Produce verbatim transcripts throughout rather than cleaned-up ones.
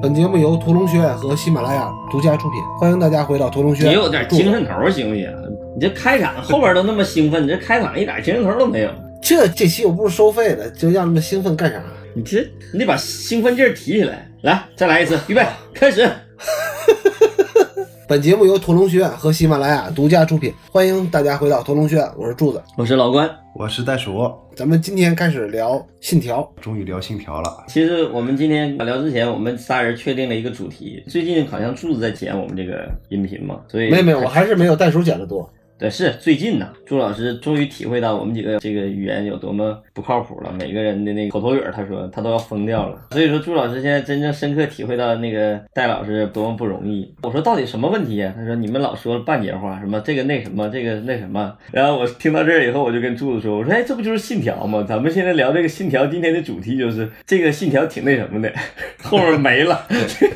本节目由屠龙学院和喜马拉雅独家出品，欢迎大家回到屠龙学院。你有点精神头行不行？你这开场后边都那么兴奋，你这开场一点精神头都没有。这这期我不是收费的，就让那么兴奋干啥？你这你得把兴奋劲儿提起来。来，再来一次，预备，开始。本节目由屠龙学院和喜马拉雅独家出品，欢迎大家回到屠龙学院。我是柱子，我是老关，我是袋鼠。咱们今天开始聊信条，终于聊信条了。其实我们今天聊之前，我们仨人确定了一个主题。最近好像柱子在剪我们这个音频嘛，所以没没，我还是没有袋鼠剪的多。对，是最近呢，朱老师终于体会到我们几个这个语言有多么不靠谱了，每个人的那个口头语，他说他都要疯掉了。所以说，朱老师现在真正深刻体会到那个戴老师多么不容易。我说到底什么问题啊？他说你们老说半截话，什么这个那什么，这个那什么。然后我听到这儿以后，我就跟柱子说，我说哎，这不就是信条吗？咱们现在聊这个信条，今天的主题就是这个信条挺那什么的，后面没了。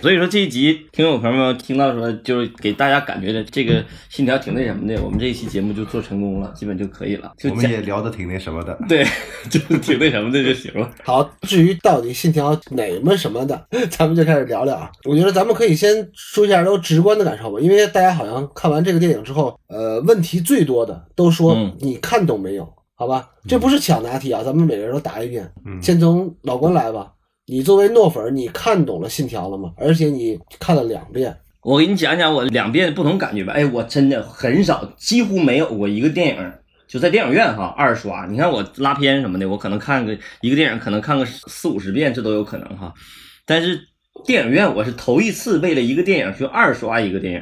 所以说这一集听友朋友们听到说，就是给大家感觉的这个信条挺那什么的，我们这。这期节目就做成功了，基本就可以了。就我们也聊得挺那什么的，对，就挺那什么的就行了。好，至于到底信条哪么什么的，咱们就开始聊聊啊。我觉得咱们可以先说一下都直观的感受吧，因为大家好像看完这个电影之后，呃，问题最多的都说、嗯、你看懂没有？好吧，这不是抢答题啊，咱们每个人都答一遍。嗯、先从老关来吧，你作为诺粉，你看懂了信条了吗？而且你看了两遍。我给你讲讲我两遍不同感觉吧。哎，我真的很少，几乎没有我一个电影就在电影院哈二刷。你看我拉片什么的，我可能看个一个电影可能看个四五十遍，这都有可能哈。但是电影院我是头一次为了一个电影去二刷一个电影，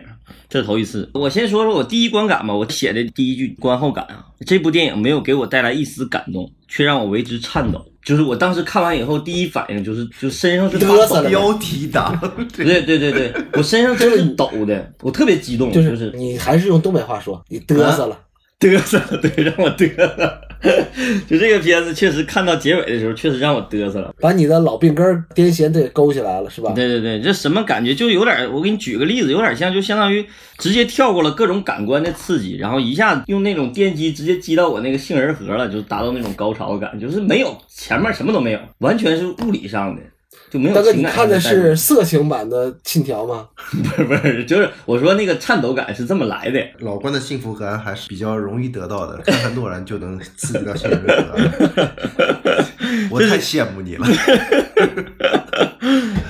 这是头一次。我先说说我第一观感吧，我写的第一句观后感啊，这部电影没有给我带来一丝感动，却让我为之颤抖。就是我当时看完以后，第一反应就是，就身上是发抖的。标题党，对对对对，我身上真是抖的，我特别激动。就是、就是、你还是用东北话说，你嘚瑟了，嘚瑟了，对，让我嘚瑟。就这个片子确实看到结尾的时候，确实让我嘚瑟了，把你的老病根癫痫得勾起来了，是吧？对对对，这什么感觉？就有点，我给你举个例子，有点像，就相当于直接跳过了各种感官的刺激，然后一下用那种电击直接击到我那个杏仁核了，就达到那种高潮感，就是没有前面什么都没有，完全是物理上的。就没有情感。大哥，你看的是色情版的信条吗？不是不是，就是我说那个颤抖感是这么来的。老关的幸福感还是比较容易得到的，看看诺兰就能刺激到幸福感。我太羡慕你了。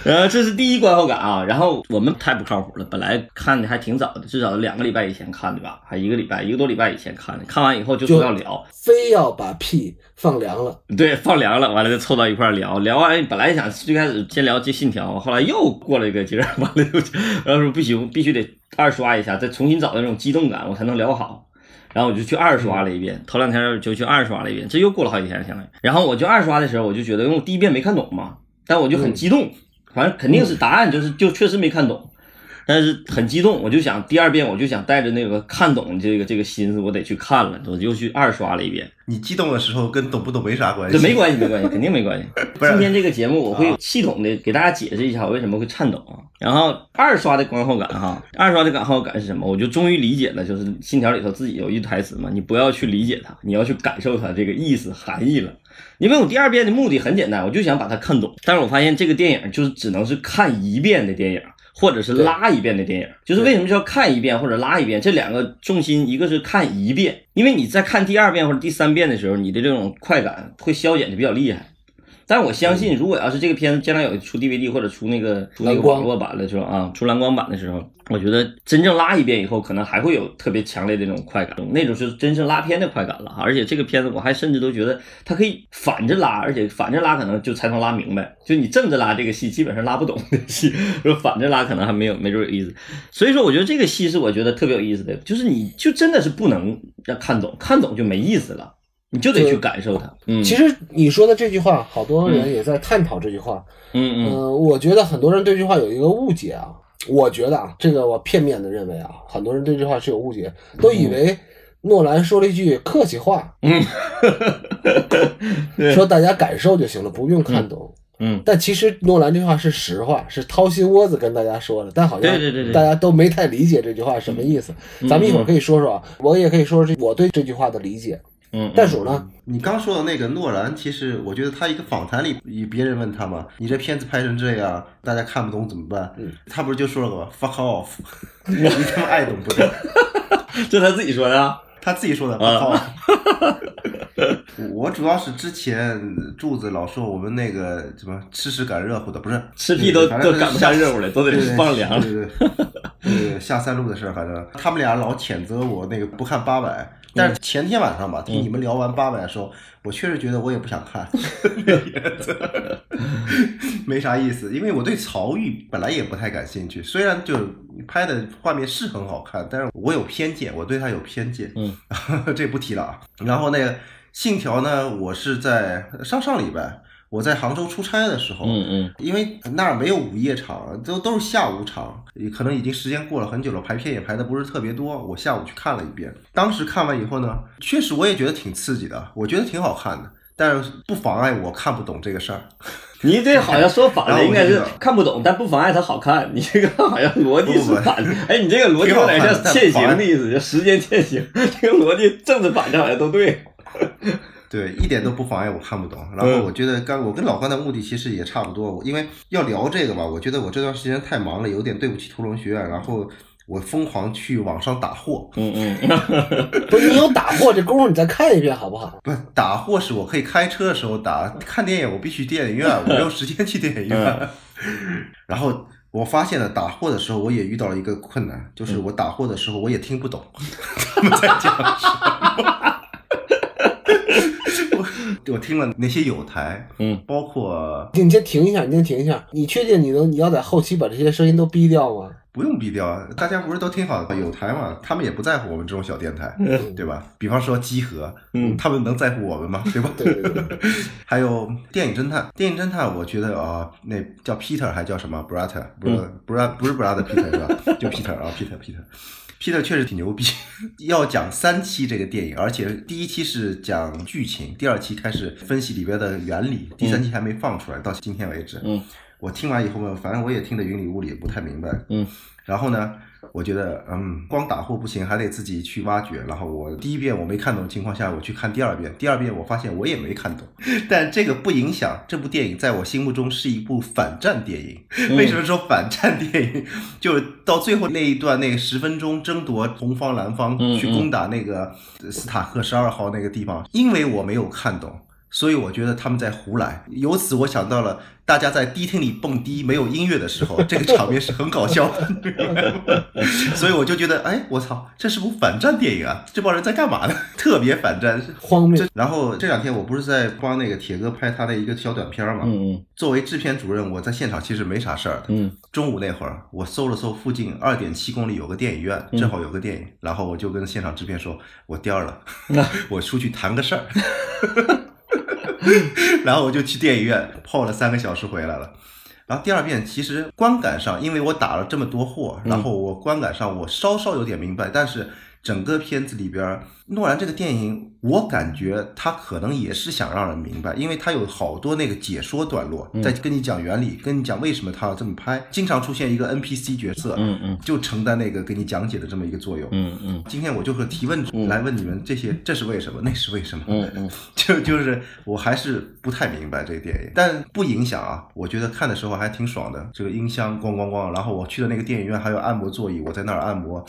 然后这是第一观后感啊，然后我们太不靠谱了，本来看的还挺早的，至少两个礼拜以前看的吧，还一个礼拜一个多礼拜以前看的，看完以后就说要聊，非要把屁放凉了，对，放凉了，完了就凑到一块聊，聊完本来想最开始先聊这信条，后来又过了一个节，完了就然后说不行，必须得二刷一下，再重新找到那种激动感，我才能聊好。然后我就去二刷了一遍，头两天就去二刷了一遍，这又过了好几天相当于。然后我就二刷的时候，我就觉得因为我第一遍没看懂嘛，但我就很激动。嗯，反正肯定是答案，就是就确实没看懂，但是很激动，我就想第二遍，我就想带着那个看懂这个这个心思，我得去看了，我就去二刷了一遍。你激动的时候跟懂不懂没啥关系，对，没关系没关系，肯定没关系。今天这个节目我会系统的给大家解释一下我为什么会颤抖啊。然后二刷的观后感哈，二刷的观后感是什么？我就终于理解了，就是信条里头自己有一台词嘛，你不要去理解它，你要去感受它这个意思含义了。因为我第二遍的目的很简单，我就想把它看懂，但是我发现这个电影就是只能是看一遍的电影，或者是拉一遍的电影。就是为什么叫看一遍或者拉一遍，这两个重心一个是看一遍，因为你在看第二遍或者第三遍的时候，你的这种快感会消减的比较厉害。但我相信，如果要是这个片子将来有出 D V D 或者出那个出那个网络版的时候啊，出蓝光版的时候，我觉得真正拉一遍以后，可能还会有特别强烈的那种快感，那种是真正拉片的快感了哈。而且这个片子我还甚至都觉得它可以反着拉，而且反着拉可能就才能拉明白，就你正着拉这个戏基本上拉不懂的戏，说反着拉可能还没有没准有意思。所以说，我觉得这个戏是我觉得特别有意思的，就是你就真的是不能让看懂，看懂就没意思了。你就得去感受它。嗯，其实你说的这句话，好多人也在探讨这句话。嗯嗯、呃，我觉得很多人对这句话有一个误解啊。我觉得啊，这个我片面的认为啊，很多人对这句话是有误解，都以为诺兰说了一句客气话，嗯，说大家感受就行了，不用看懂。嗯，嗯但其实诺兰这句话是实话，是掏心窝子跟大家说的，但好像大家都没太理解这句话什么意思。对对对对，咱们一会儿可以说说啊，我也可以说说我对这句话的理解。嗯，但是呢，你刚说的那个诺兰，其实我觉得他一个访谈里，别人问他嘛，你这片子拍成这样，大家看不懂怎么办？嗯、他不是就说了个 fuck off， 你他妈爱懂不懂？这他自己说的、啊，他自己说的 fuck off。我主要是之前柱子老说我们那个什么吃屎赶热乎的，不是吃屁都都赶不上热乎了，都得放凉了。对对对对对对，下三路的事儿，反正他们俩老谴责我那个不看八百，但是前天晚上吧，听你们聊完八百的时候、嗯，我确实觉得我也不想看，没啥意思，因为我对曹禺本来也不太感兴趣，虽然就拍的画面是很好看，但是我有偏见，我对他有偏见，嗯，这不提了啊。然后那个信条呢，我是在上上礼拜。我在杭州出差的时候，嗯嗯，因为那儿没有午夜场，都都是下午场，可能已经时间过了很久了，排片也排的不是特别多。我下午去看了一遍，当时看完以后呢，确实我也觉得挺刺激的，我觉得挺好看的，但是不妨碍我看不懂这个事儿。你这好像说反了，应该是看不懂，但不妨碍它好看。你这个好像逻辑是反的，哎，你这个逻辑有点像践行的意思，时间践行，这个逻辑政治反着好像都对。对，一点都不妨碍我看不懂。然后我觉得刚我跟老关的目的其实也差不多，因为要聊这个吧，我觉得我这段时间太忙了，有点对不起屠龙学院，然后我疯狂去网上打货。嗯嗯，不是你有打货这功夫，你再看一遍好不好？不，打货是我可以开车的时候打，看电影我必须电影院，我没有时间去电影院。然后我发现了打货的时候，我也遇到了一个困难，就是我打货的时候我也听不懂他们在讲什么。我听了那些友台，嗯，包括你先停一下，你先停一下，你确定你能你要在后期把这些声音都逼掉吗？不用逼掉，大家不是都挺好的友台嘛，他们也不在乎我们这种小电台，嗯、对吧？比方说集合，嗯，他们能在乎我们吗？对吧？对对对。还有电影侦探，电影侦探，我觉得啊、呃，那叫 Peter 还叫什么 Brother， 不是、嗯、不是不是 Brother Peter 是吧？就 Peter 啊 ，Peter Peter。Peter 确实挺牛逼，要讲三期这个电影，而且第一期是讲剧情，第二期开始分析里边的原理，第三期还没放出来，嗯、到今天为止。嗯，我听完以后呢，反正我也听得云里雾里，不太明白。嗯，然后呢，我觉得嗯，光打货不行，还得自己去挖掘。然后我第一遍我没看懂的情况下，我去看第二遍，第二遍我发现我也没看懂，但这个不影响这部电影在我心目中是一部反战电影。嗯、为什么说反战电影？就是到最后那一段那个十分钟争夺红方蓝方去攻打那个斯塔克十二号那个地方，因为我没有看懂。所以我觉得他们在胡来，由此我想到了大家在迪厅里蹦迪没有音乐的时候，这个场面是很搞笑的。所以我就觉得，哎，我操，这是部反战电影啊！这帮人在干嘛呢？特别反战，荒谬。然后这两天我不是在帮那个铁哥拍他的一个小短片嘛？嗯嗯。作为制片主任，我在现场其实没啥事儿的。嗯。中午那会儿，我搜了搜附近二点七公里有个电影院，正好有个电影，嗯、然后我就跟现场制片说，我颠儿了，我出去谈个事儿。然后我就去电影院泡了三个小时回来了。然后第二遍其实观感上，因为我打了这么多货，然后我观感上我稍稍有点明白，但是整个片子里边诺兰这个电影我感觉他可能也是想让人明白，因为他有好多那个解说段落在跟你讲原理，跟你讲为什么他要这么拍，经常出现一个 N P C 角色，就承担那个给你讲解的这么一个作用。嗯嗯，今天我就会提问来问你们这些，这是为什么，那是为什么。嗯嗯，就就是我还是不太明白这个电影，但不影响啊，我觉得看的时候还挺爽的，这个音箱咣咣咣，然后我去的那个电影院还有按摩座椅，我在那儿按摩，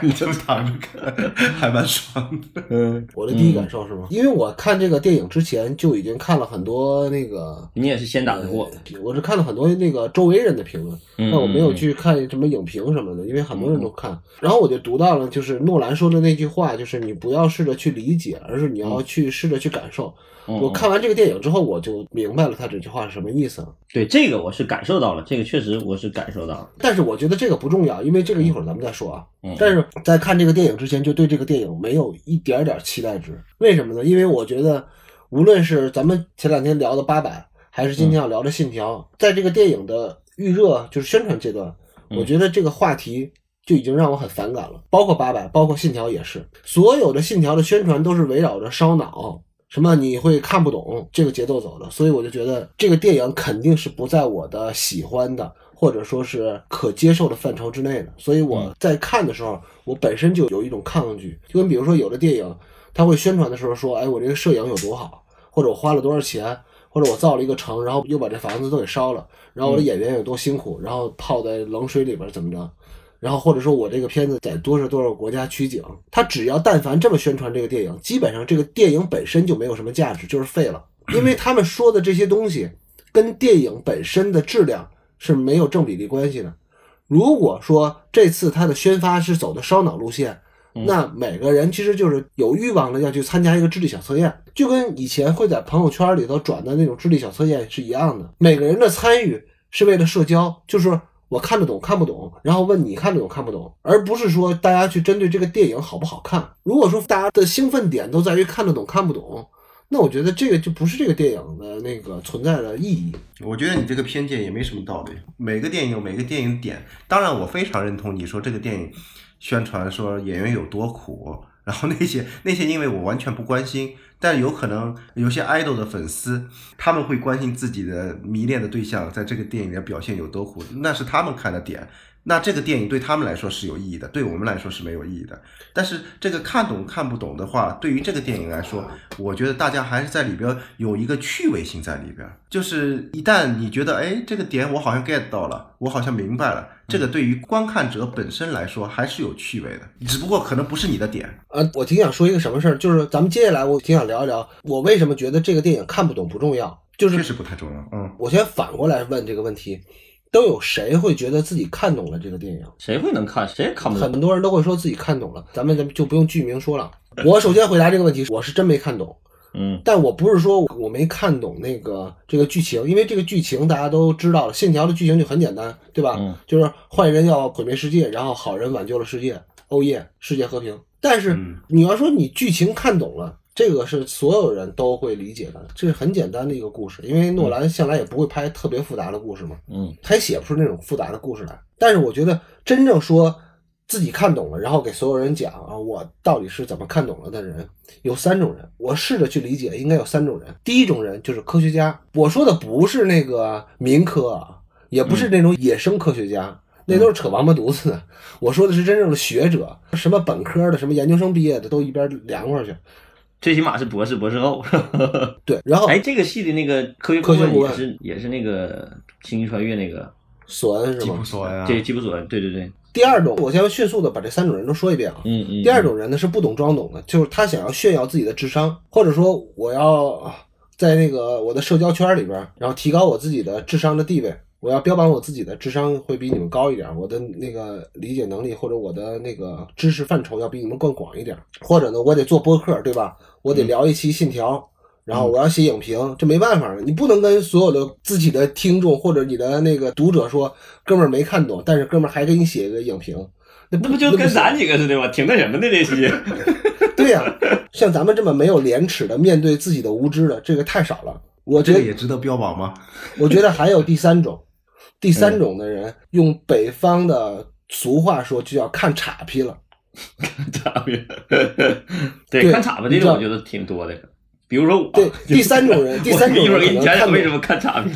你就躺着看，还蛮爽的。嗯，我的第一感受是吗？因为我看这个电影之前就已经看了很多那个，你也是先打的货、呃，我是看了很多那个周围人的评论，嗯、但我没有去看什么影评什么的，因为很多人都看。嗯、然后我就读到了，就是诺兰说的那句话，就是你不要试着去理解，而是你要去试着去感受。嗯、我看完这个电影之后，我就明白了他这句话是什么意思。对，这个我是感受到了，这个确实我是感受到了。但是我觉得这个不重要，因为这个一会儿咱们再说啊。嗯、但是在看这个电影之前，就对这个电影没有一点点期待值。为什么呢？因为我觉得，无论是咱们前两天聊的八百，还是今天要聊的信条，嗯、在这个电影的预热就是宣传阶段，我觉得这个话题就已经让我很反感了。包括八百，包括信条也是，所有的信条的宣传都是围绕着烧脑。什么你会看不懂这个节奏走的，所以我就觉得这个电影肯定是不在我的喜欢的或者说是可接受的范畴之内的，所以我在看的时候我本身就有一种抗拒，就跟比如说有的电影他会宣传的时候说，哎，我这个摄影有多好，或者我花了多少钱，或者我造了一个城，然后又把这房子都给烧了，然后我的演员有多辛苦，然后泡在冷水里边怎么着，然后或者说我这个片子在多少多少国家取景。他只要但凡这么宣传这个电影，基本上这个电影本身就没有什么价值，就是废了，因为他们说的这些东西跟电影本身的质量是没有正比例关系的。如果说这次他的宣发是走的烧脑路线，那每个人其实就是有欲望的要去参加一个智力小测验，就跟以前会在朋友圈里头转的那种智力小测验是一样的。每个人的参与是为了社交，就是我看得懂看不懂，然后问你看得懂看不懂，而不是说大家去针对这个电影好不好看。如果说大家的兴奋点都在于看得懂看不懂，那我觉得这个就不是这个电影的那个存在的意义。我觉得你这个偏见也没什么道理。每个电影每个电影点，当然我非常认同你说这个电影宣传说演员有多苦，然后那些那些因为我完全不关心，但有可能有些 idol 的粉丝他们会关心自己的迷恋的对象在这个电影的表现有多苦，那是他们看的点，那这个电影对他们来说是有意义的，对我们来说是没有意义的。但是这个看懂看不懂的话，对于这个电影来说，我觉得大家还是在里边有一个趣味性在里边，就是一旦你觉得哎，这个点我好像 get 到了，我好像明白了，这个对于观看者本身来说还是有趣味的，只不过可能不是你的点。呃，我挺想说一个什么事儿，就是咱们接下来我挺想聊一聊我为什么觉得这个电影看不懂不重要，就是确实不太重要。嗯，我先反过来问这个问题，都有谁会觉得自己看懂了这个电影？谁会能看？谁也看不懂。很多人都会说自己看懂了，咱们咱们就不用具名说了。我首先回答这个问题，我是真没看懂。嗯，但我不是说我没看懂那个这个剧情，因为这个剧情大家都知道了，《信条》的剧情就很简单，对吧？嗯，就是坏人要毁灭世界，然后好人挽救了世界，哦耶，世界和平。但是你要说你剧情看懂了，这个是所有人都会理解的，这是很简单的一个故事，因为诺兰向来也不会拍特别复杂的故事嘛，嗯，他也写不出那种复杂的故事来。但是我觉得真正说自己看懂了，然后给所有人讲啊，我到底是怎么看懂了的人，有三种人，我试着去理解，应该有三种人。第一种人就是科学家，我说的不是那个民科，也不是那种野生科学家。嗯，那都是扯王八犊子的，我说的是真正的学者，什么本科的，什么研究生毕业的，都一边凉快去。最起码是博士博士后。对，然后哎，这个戏的那个科学顾问也是也是那个星际穿越那个索恩是吗？吉普索恩啊，对，吉普索恩，对对对。第二种，我先迅速的把这三种人都说一遍啊。嗯嗯。第二种人呢是不懂装懂的，就是他想要炫耀自己的智商，或者说我要在那个我的社交圈里边，然后提高我自己的智商的地位。我要标榜我自己的智商会比你们高一点，我的那个理解能力或者我的那个知识范畴要比你们更广一点，或者呢我得做播客，对吧？我得聊一期信条，嗯，然后我要写影评，这没办法，你不能跟所有的自己的听众或者你的那个读者说哥们儿没看懂，但是哥们儿还给你写一个影评，那 不, 那不就跟咱几个似的吗？挺那什么的这期。对呀，啊，像咱们这么没有廉耻的面对自己的无知的这个太少了，我觉得这个也值得标榜吗？我觉得还有第三种。第三种的人，嗯，用北方的俗话说就叫看岔劈了。看岔劈。对，看岔劈这种我觉得挺多的。比如说我，对，第三种人，第三种人我一会儿给你讲讲为什么看岔劈。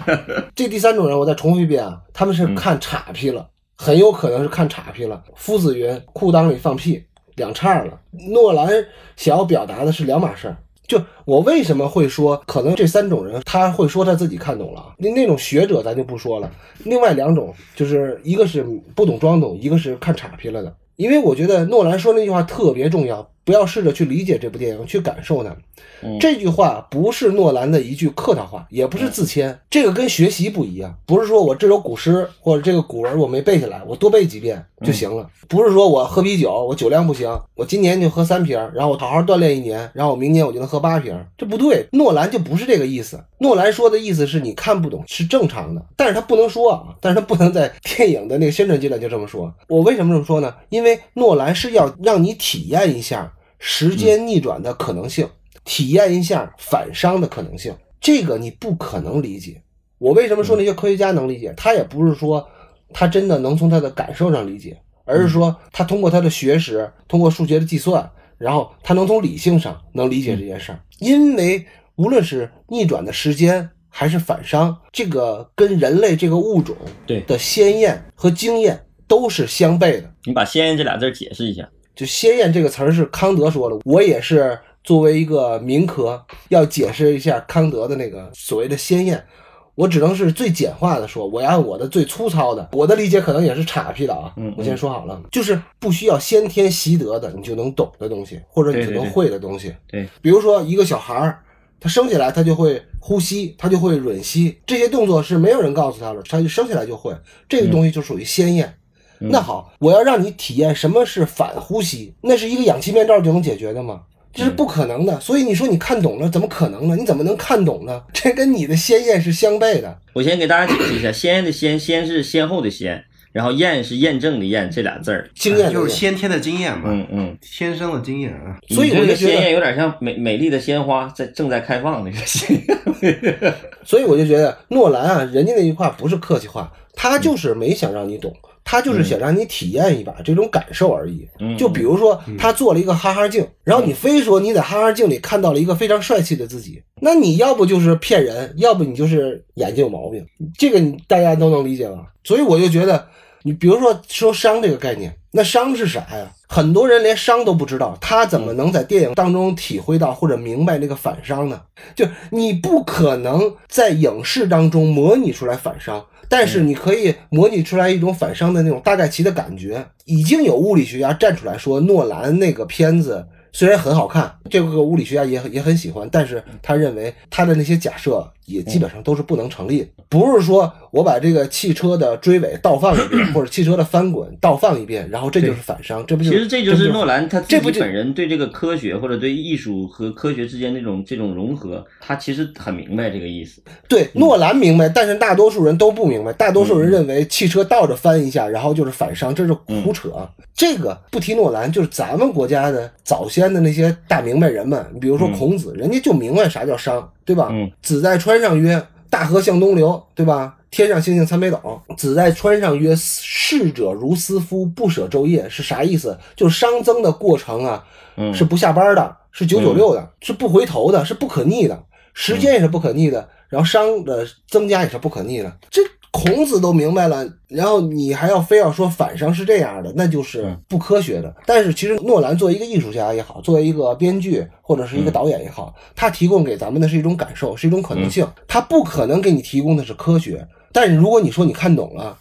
这第三种人我再重复一遍啊，他们是看岔劈了，嗯，很有可能是看岔劈了。夫子云：裤裆里放屁，两岔了。诺兰想要表达的是两码事儿。就我为什么会说可能这三种人他会说他自己看懂了，那种学者咱就不说了。另外两种就是一个是不懂装懂，一个是看岔劈了的。因为我觉得诺兰说那句话特别重要，不要试着去理解这部电影，去感受它。嗯，这句话不是诺兰的一句客套话，也不是自谦，嗯，这个跟学习不一样。不是说我这首古诗或者这个古文我没背下来，我多背几遍就行了。嗯，不是说我喝啤酒，我酒量不行，我今年就喝三瓶，然后我好好锻炼一年，然后我明年我就能喝八瓶，这不对。诺兰就不是这个意思。诺兰说的意思是你看不懂是正常的，但是他不能说啊，但是他不能在电影的那个宣传阶段就这么说。我为什么这么说呢？因为诺兰是要让你体验一下时间逆转的可能性，嗯，体验一下反伤的可能性，这个你不可能理解。我为什么说那些科学家能理解？他也不是说他真的能从他的感受上理解，而是说他通过他的学识，通过数学的计算，然后他能从理性上能理解这件事儿。因为无论是逆转的时间还是反伤，这个跟人类这个物种的鲜艳和经验都是相悖的。你把鲜艳这俩字解释一下。就鲜艳这个词儿是康德说的，我也是作为一个民科要解释一下康德的那个所谓的先验，我只能是最简化的说，我要我的最粗糙的，我的理解可能也是岔劈的啊。嗯嗯，我先说好了，就是不需要先天习得的你就能懂的东西，或者你就能会的东西。 对, 对, 对，比如说一个小孩他生下来他就会呼吸，他就会吮吸，这些动作是没有人告诉他的，他就生下来就会，这个东西就属于先验。嗯，那好，我要让你体验什么是反呼吸，那是一个氧气面罩就能解决的吗？这是不可能的。所以你说你看懂了，怎么可能呢？你怎么能看懂呢？这跟你的先验是相悖的。我先给大家解释一下，先验的先，先是先后的先，然后验是验证的验，这俩字儿，经验就是先天的经验嘛，嗯嗯，天生的经验啊。所以我就觉得先验有点像美美丽的鲜花在正在开放那个鲜。所以我就觉得诺兰啊，人家那句话不是客气话，他就是没想让你懂。嗯，他就是想让你体验一把这种感受而已。就比如说他做了一个哈哈镜，然后你非说你在哈哈镜里看到了一个非常帅气的自己，那你要不就是骗人，要不你就是眼睛有毛病，这个你大家都能理解吧。所以我就觉得你比如说说伤这个概念，那伤是啥呀？很多人连伤都不知道，他怎么能在电影当中体会到或者明白那个反伤呢？就你不可能在影视当中模拟出来反伤，但是你可以模拟出来一种反伤的那种大概其的感觉。已经有物理学家站出来说，诺兰那个片子虽然很好看，这个物理学家也也很喜欢，但是他认为他的那些假设也基本上都是不能成立的。不是说我把这个汽车的追尾倒放一遍，或者汽车的翻滚倒放一遍，然后这就是反伤，这不就是？其实这就是诺兰他自己本人对这个科学或者对艺术和科学之间那种这种融合，他其实很明白这个意思。对，诺兰明白，但是大多数人都不明白。大多数人认为汽车倒着翻一下，然后就是反伤，这是胡扯。嗯，这个不提诺兰，就是咱们国家的早先的那些大明白人们，比如说孔子，嗯，人家就明白啥叫伤，对吧？嗯，子在川上曰，大河向东流，对吧？天上星星参北斗。子在川上曰，逝者如斯夫，不舍昼夜，是啥意思？就是熵增的过程啊，嗯，是不下班的，是九九六的，嗯，是不回头的，是不可逆的，时间也是不可逆的，然后熵的增加也是不可逆的。这孔子都明白了，然后你还要非要说反伤是这样的，那就是不科学的。但是其实诺兰作为一个艺术家也好，作为一个编剧或者是一个导演也好，他提供给咱们的是一种感受，是一种可能性，他不可能给你提供的是科学。但是如果你说你看懂了，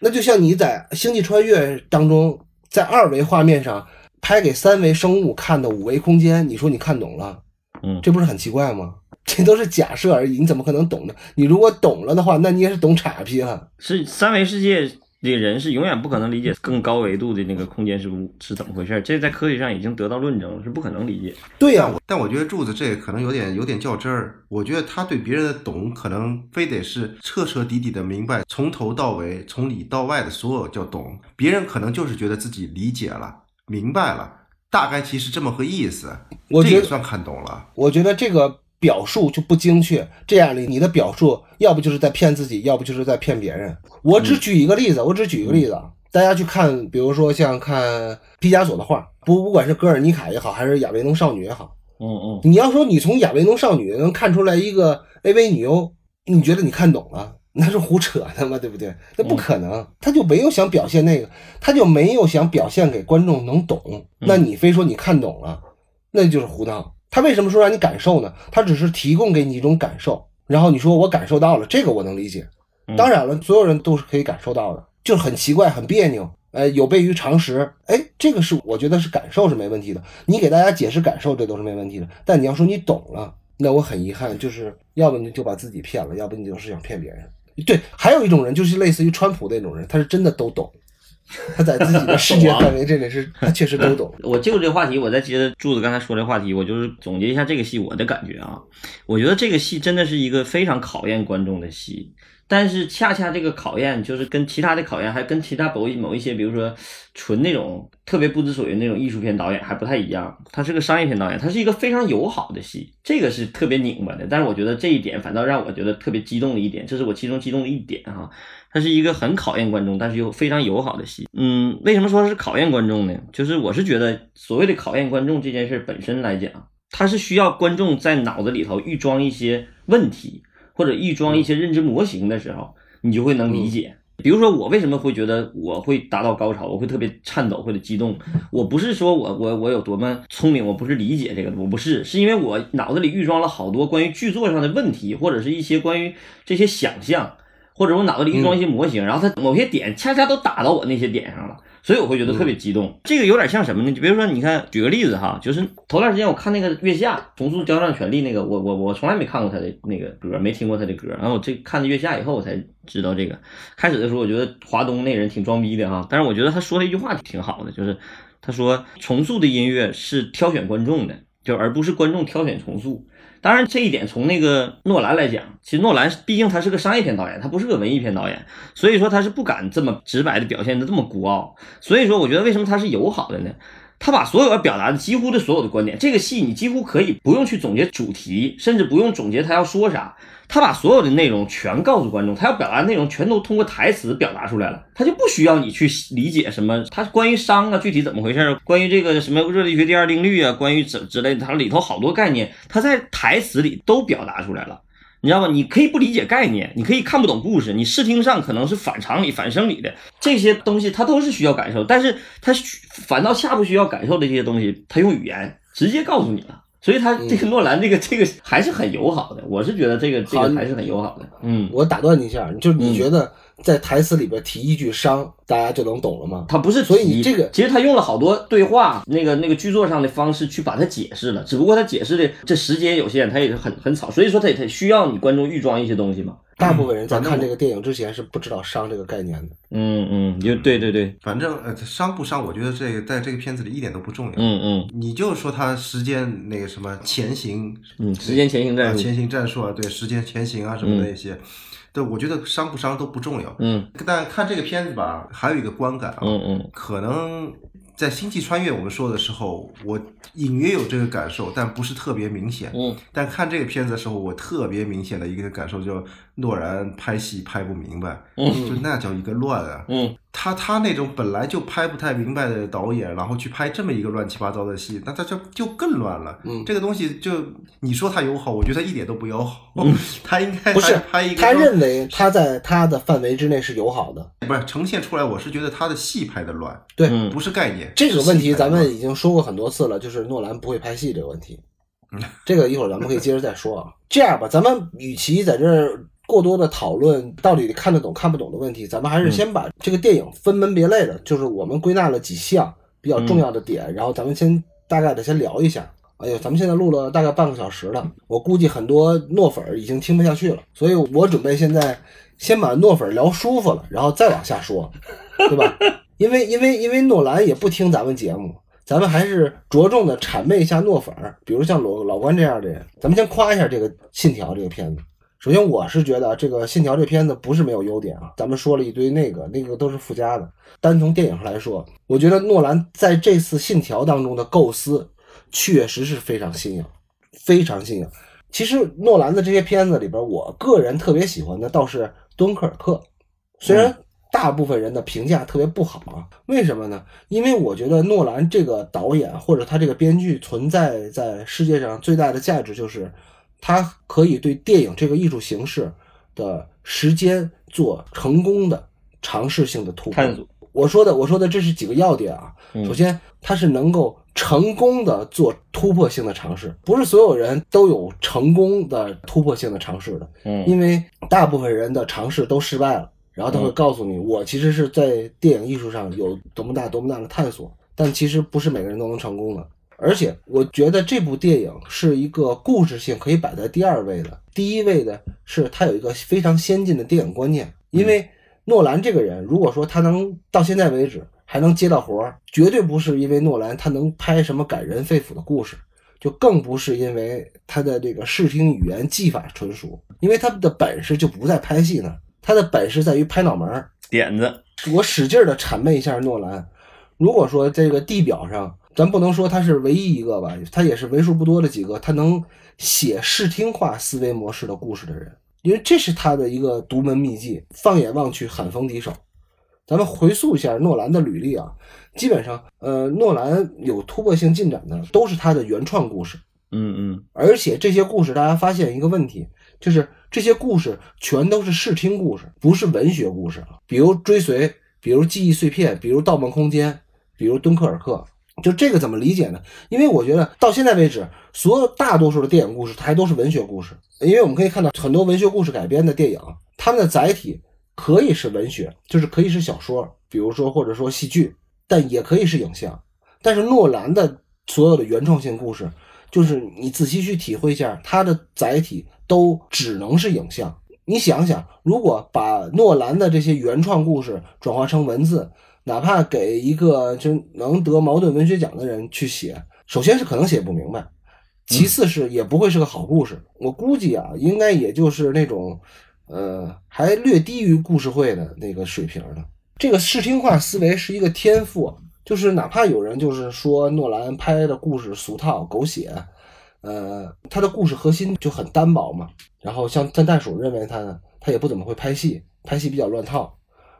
那就像你在《星际穿越》当中，在二维画面上拍给三维生物看的五维空间，你说你看懂了，嗯，这不是很奇怪吗？这都是假设而已，你怎么可能懂呢？你如果懂了的话，那你也是懂岔劈了。是三维世界的人是永远不可能理解更高维度的那个空间是是怎么回事，这在科学上已经得到论证，是不可能理解。对呀，啊，但我觉得柱子这可能有点有点较真儿。我觉得他对别人的懂，可能非得是彻彻底底的明白，从头到尾，从里到外的所有叫懂。别人可能就是觉得自己理解了，明白了，大概其实这么个意思。我觉得这也算看懂了。我觉得这个表述就不精确，这样你的表述要不就是在骗自己，要不就是在骗别人。我只举一个例子，我只举一个例子啊，嗯，大家去看，比如说像看毕加索的画，不不管是格尔尼卡也好，还是亚维农少女也好，嗯嗯，你要说你从亚维农少女能看出来一个 A V 女优，你觉得你看懂了？那是胡扯的嘛，对不对？那不可能，嗯，他就没有想表现那个，他就没有想表现给观众能懂。那你非说你看懂了，那就是胡闹。他为什么说让你感受呢？他只是提供给你一种感受，然后你说我感受到了，这个我能理解。当然了，所有人都是可以感受到的，就是很奇怪，很别扭，呃，有悖于常识。哎，这个是我觉得是感受是没问题的，你给大家解释感受这都是没问题的。但你要说你懂了，那我很遗憾，就是要不你就把自己骗了，要不你就是想骗别人。对，还有一种人就是类似于川普那种人，他是真的都懂。他在自己的世界范围这里是他确实都懂。我就这个话题，我再接着柱子刚才说这话题，我就是总结一下这个戏我的感觉啊。我觉得这个戏真的是一个非常考验观众的戏，但是恰恰这个考验就是跟其他的考验，还跟其他某某一些比如说纯那种特别不知所云那种艺术片导演还不太一样，他是个商业片导演，他是一个非常友好的戏，这个是特别拧巴的。但是我觉得这一点反倒让我觉得特别激动的一点，这是我其中激动的一点哈。它是一个很考验观众，但是又非常友好的戏。嗯，为什么说是考验观众呢？就是我是觉得所谓的考验观众这件事本身来讲，它是需要观众在脑子里头预装一些问题，或者预装一些认知模型的时候，你就会能理解。嗯，比如说我为什么会觉得我会达到高潮，我会特别颤抖或者激动，我不是说我我我有多么聪明，我不是理解这个，我不是，是因为我脑子里预装了好多关于剧作上的问题，或者是一些关于这些想象，或者我脑子里预装一些模型、嗯、然后它某些点恰恰都打到我那些点上了，所以我会觉得特别激动、嗯、这个有点像什么呢，就比如说你看举个例子哈，就是头段时间我看那个月下重塑雕像权利那个，我我我从来没看过他的那个歌，没听过他的歌，然后我这看了月下以后我才知道这个，开始的时候我觉得华东那人挺装逼的哈，但是我觉得他说了一句话挺好的，就是他说重塑的音乐是挑选观众的，就而不是观众挑选重塑。当然这一点从那个诺兰来讲，其实诺兰毕竟他是个商业片导演，他不是个文艺片导演，所以说他是不敢这么直白的表现的这么孤傲，所以说我觉得为什么他是友好的呢，他把所有要表达的几乎的所有的观点，这个戏你几乎可以不用去总结主题，甚至不用总结他要说啥，他把所有的内容全告诉观众，他要表达的内容全都通过台词表达出来了，他就不需要你去理解什么他关于熵啊具体怎么回事，关于这个什么热力学第二定律啊，关于这之类的，他里头好多概念他在台词里都表达出来了，你知道吗？你可以不理解概念，你可以看不懂故事，你视听上可能是反常理反生理的，这些东西它都是需要感受，但是它反倒下不需要感受的这些东西它用语言直接告诉你了，所以他这个诺兰这个、嗯、这个还是很友好的，我是觉得这个这个还是很友好的。嗯，我打断你一下，就是你觉得在台词里边提一句伤，大家就能懂了吗？他不是，所以你这个其实他用了好多对话那个那个剧作上的方式去把它解释了，只不过他解释的这时间有限，他也是很很草，所以说他也他需要你观众预装一些东西嘛。大部分人在看这个电影之前是不知道伤这个概念的。嗯嗯，就对对对，反正呃伤不伤，我觉得这个在这个片子里一点都不重要。嗯嗯，你就说他时间那个什么前行，嗯，时间前行战术，前行战术啊，对，时间前行啊什么的一些。嗯，对，我觉得伤不伤都不重要。嗯，但看这个片子吧，还有一个观感啊，嗯嗯，可能在《星际穿越》我们说的时候，我隐约有这个感受，但不是特别明显。嗯，但看这个片子的时候，我特别明显的一个感受就是诺兰拍戏拍不明白，嗯，就那叫一个乱啊。嗯，他他那种本来就拍不太明白的导演，然后去拍这么一个乱七八糟的戏，那他就就更乱了。嗯，这个东西就你说他友好，我觉得他一点都不友好。嗯，他应该不是拍一个，他认为他在他的范围之内是友好的，不是呈现出来。我是觉得他的戏拍的乱，对，嗯，不是概念。这个问题咱们已经说过很多次了，就是诺兰不会拍戏这个问题，这个一会儿咱们可以接着再说啊。这样吧，咱们与其在这儿过多的讨论到底看得懂看不懂的问题，咱们还是先把这个电影分门别类的，嗯，就是我们归纳了几项比较重要的点，嗯，然后咱们先大概的先聊一下。哎呦，咱们现在录了大概半个小时了，我估计很多诺粉已经听不下去了，所以我准备现在先把诺粉聊舒服了，然后再往下说，对吧？因为因为因为诺兰也不听咱们节目，咱们还是着重的谄媚一下诺粉，比如像老老关这样的人。咱们先夸一下这个《信条》这个片子。首先我是觉得这个《信条》这片子不是没有优点啊，咱们说了一堆那个那个都是附加的。单从电影上来说，我觉得诺兰在这次《信条》当中的构思确实是非常新颖，非常新颖。其实诺兰的这些片子里边，我个人特别喜欢的倒是敦刻尔克，虽然，嗯，大部分人的评价特别不好啊，为什么呢？因为我觉得诺兰这个导演或者他这个编剧存在在世界上最大的价值就是他可以对电影这个艺术形式的时间做成功的尝试性的突破。我说的我说的这是几个要点啊。首先他是能够成功的做突破性的尝试，不是所有人都有成功的突破性的尝试的，因为大部分人的尝试都失败了，然后他会告诉你，我其实是在电影艺术上有多么大多么大的探索，但其实不是每个人都能成功的。而且我觉得这部电影是一个故事性可以摆在第二位的，第一位的是他有一个非常先进的电影观念。因为诺兰这个人，如果说他能到现在为止还能接到活儿，绝对不是因为诺兰他能拍什么感人肺腑的故事，就更不是因为他的这个视听语言技法纯熟，因为他的本事就不在拍戏呢，他的本事在于拍脑门点子。我使劲的谄媚一下诺兰，如果说这个地表上，咱不能说他是唯一一个吧，他也是为数不多的几个他能写视听化思维模式的故事的人，因为这是他的一个独门秘技。放眼望去，罕逢敌手。咱们回溯一下诺兰的履历啊，基本上呃，诺兰有突破性进展的都是他的原创故事。嗯嗯，而且这些故事大家发现一个问题，就是这些故事全都是视听故事，不是文学故事了。比如追随，比如记忆碎片，比如盗梦空间，比如敦刻尔克。就这个怎么理解呢？因为我觉得到现在为止，所有大多数的电影故事还都是文学故事，因为我们可以看到很多文学故事改编的电影，他们的载体可以是文学，就是可以是小说，比如说或者说戏剧，但也可以是影像。但是诺兰的所有的原创性故事，就是你仔细去体会一下，它的载体都只能是影像。你想想，如果把诺兰的这些原创故事转化成文字，哪怕给一个就能得茅盾文学奖的人去写，首先是可能写不明白，其次是也不会是个好故事。我估计啊，应该也就是那种呃，还略低于故事会的那个水平的。这个视听化思维是一个天赋，就是哪怕有人就是说诺兰拍的故事俗套狗血，呃，他的故事核心就很单薄嘛。然后像三袋鼠认为他呢，他也不怎么会拍戏，拍戏比较乱套。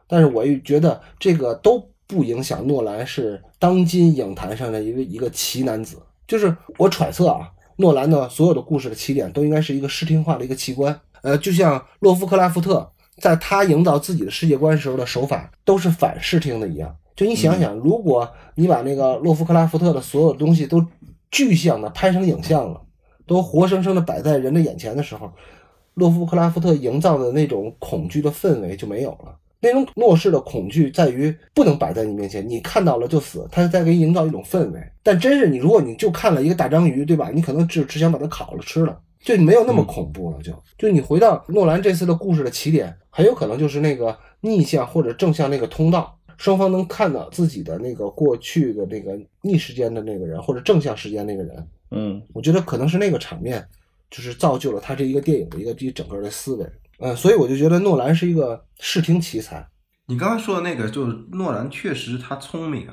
但是我也觉得这个都不影响诺兰是当今影坛上的一个一个奇男子。就是我揣测啊，诺兰的所有的故事的起点都应该是一个视听化的一个奇观。呃，就像洛夫克拉夫特在他营造自己的世界观时候的手法都是反视听的一样。就你想想，如果你把那个洛夫克拉夫特的所有东西都具象的拍成影像了，都活生生的摆在人的眼前的时候，洛夫克拉夫特营造的那种恐惧的氛围就没有了。那种诺氏的恐惧在于不能摆在你面前，你看到了就死，他在给你营造一种氛围。但真是你，如果你就看了一个大章鱼，对吧？你可能只只想把它烤了吃了，就没有那么恐怖了。就就你回到诺兰这次的故事的起点，很有可能就是那个逆向或者正向那个通道，双方能看到自己的那个过去的那个逆时间的那个人，或者正向时间那个人。嗯，我觉得可能是那个场面，就是造就了他这一个电影的一个一整个的思维。呃、嗯，所以我就觉得诺兰是一个视听奇才。你刚刚说的那个，就是诺兰确实他聪明，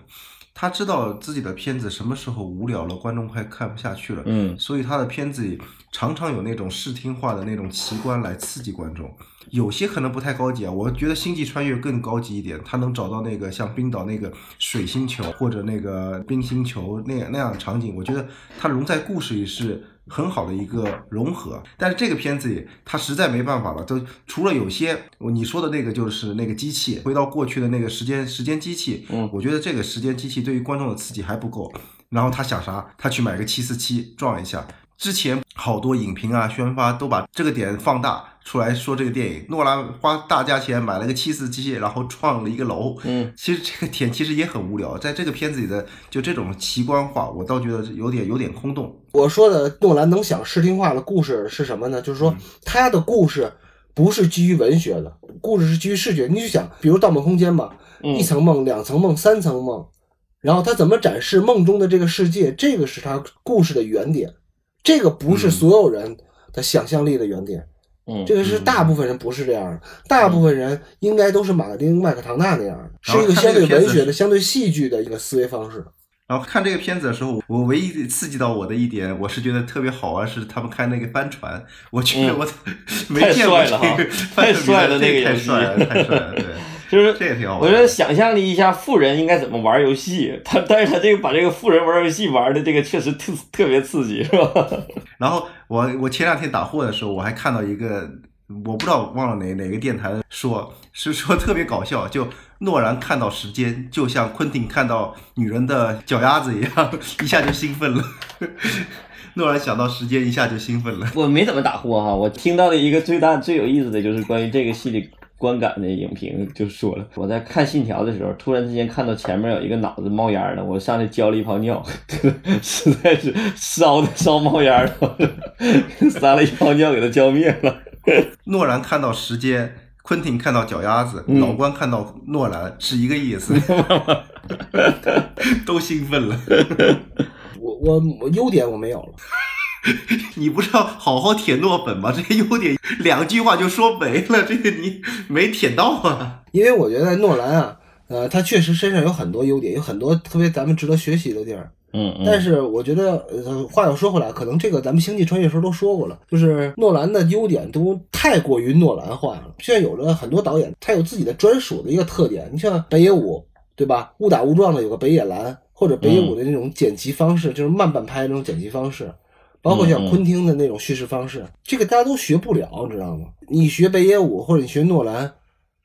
他知道自己的片子什么时候无聊了，观众快看不下去了，嗯，所以他的片子常常有那种视听化的那种奇观来刺激观众。有些可能不太高级啊，我觉得《星际穿越》更高级一点，他能找到那个像冰岛那个水星球或者那个冰星球那样那样的场景，我觉得他融在故事里是很好的一个融合。但是这个片子也它实在没办法了，就除了有些你说的那个就是那个机器回到过去的那个时间时间机器，嗯，我觉得这个时间机器对于观众的刺激还不够。然后他想啥，他去买个七四七撞一下。之前好多影评啊宣发都把这个点放大出来说这个电影诺兰花大价钱买了个七四七然后撞了一个楼，嗯，其实这个点其实也很无聊。在这个片子里的就这种奇观化，我倒觉得有点有点空洞。我说的诺兰能想视听化的故事是什么呢？就是说他的故事不是基于文学的，故事是基于视觉。你就想比如盗梦空间吧，一层梦两层梦三层梦，然后他怎么展示梦中的这个世界，这个是他故事的原点。这个不是所有人的想象力的原点，嗯，这个是大部分人不是这样的，嗯，大部分人应该都是马丁麦克唐纳那样的，是一个相对文学的相对戏剧的一个思维方式。然后看这个片子的时候，我唯一刺激到我的一点，我是觉得特别好玩，是他们开那个帆船，我觉得我，嗯，没见过这个，太帅了，那个太帅了，太帅了，对。就是这也挺好玩，我觉得想象力一下富人应该怎么玩游戏，他但是他这个把这个富人玩游戏玩的这个确实特特别刺激，是吧？然后我我前两天打货的时候，我还看到一个我不知道忘了哪哪个电台说是说特别搞笑，就诺兰看到时间就像昆汀看到女人的脚丫子一样，一下就兴奋了。诺兰想到时间一下就兴奋了。我没怎么打货哈，我听到的一个最大最有意思的就是关于这个戏里观感的影评就说了，我在看《信条》的时候，突然之间看到前面有一个脑子冒烟了，我上去浇了一泡尿，呵呵，实在是烧的烧冒烟了，撒了一泡尿给它浇灭了。诺兰看到时间，昆汀看到脚丫子，嗯，老关看到诺兰是一个意思，都兴奋了。我我我优点我没有了。你不是要好好舔诺本吗？这些优点两句话就说没了，这个你没舔到啊。因为我觉得诺兰啊，呃，他确实身上有很多优点，有很多特别咱们值得学习的地儿。嗯， 嗯，但是我觉得，呃，话又说回来，可能这个咱们星际穿越时候都说过了，就是诺兰的优点都太过于诺兰化了。现在有了很多导演，他有自己的专属的一个特点。你像北野武，对吧？误打误撞的有个北野蓝，或者北野武的那种剪辑方式，嗯，就是慢半拍的那种剪辑方式。包括像昆汀的那种叙事方式，嗯嗯，这个大家都学不了，你知道吗？你学北野武或者你学诺兰，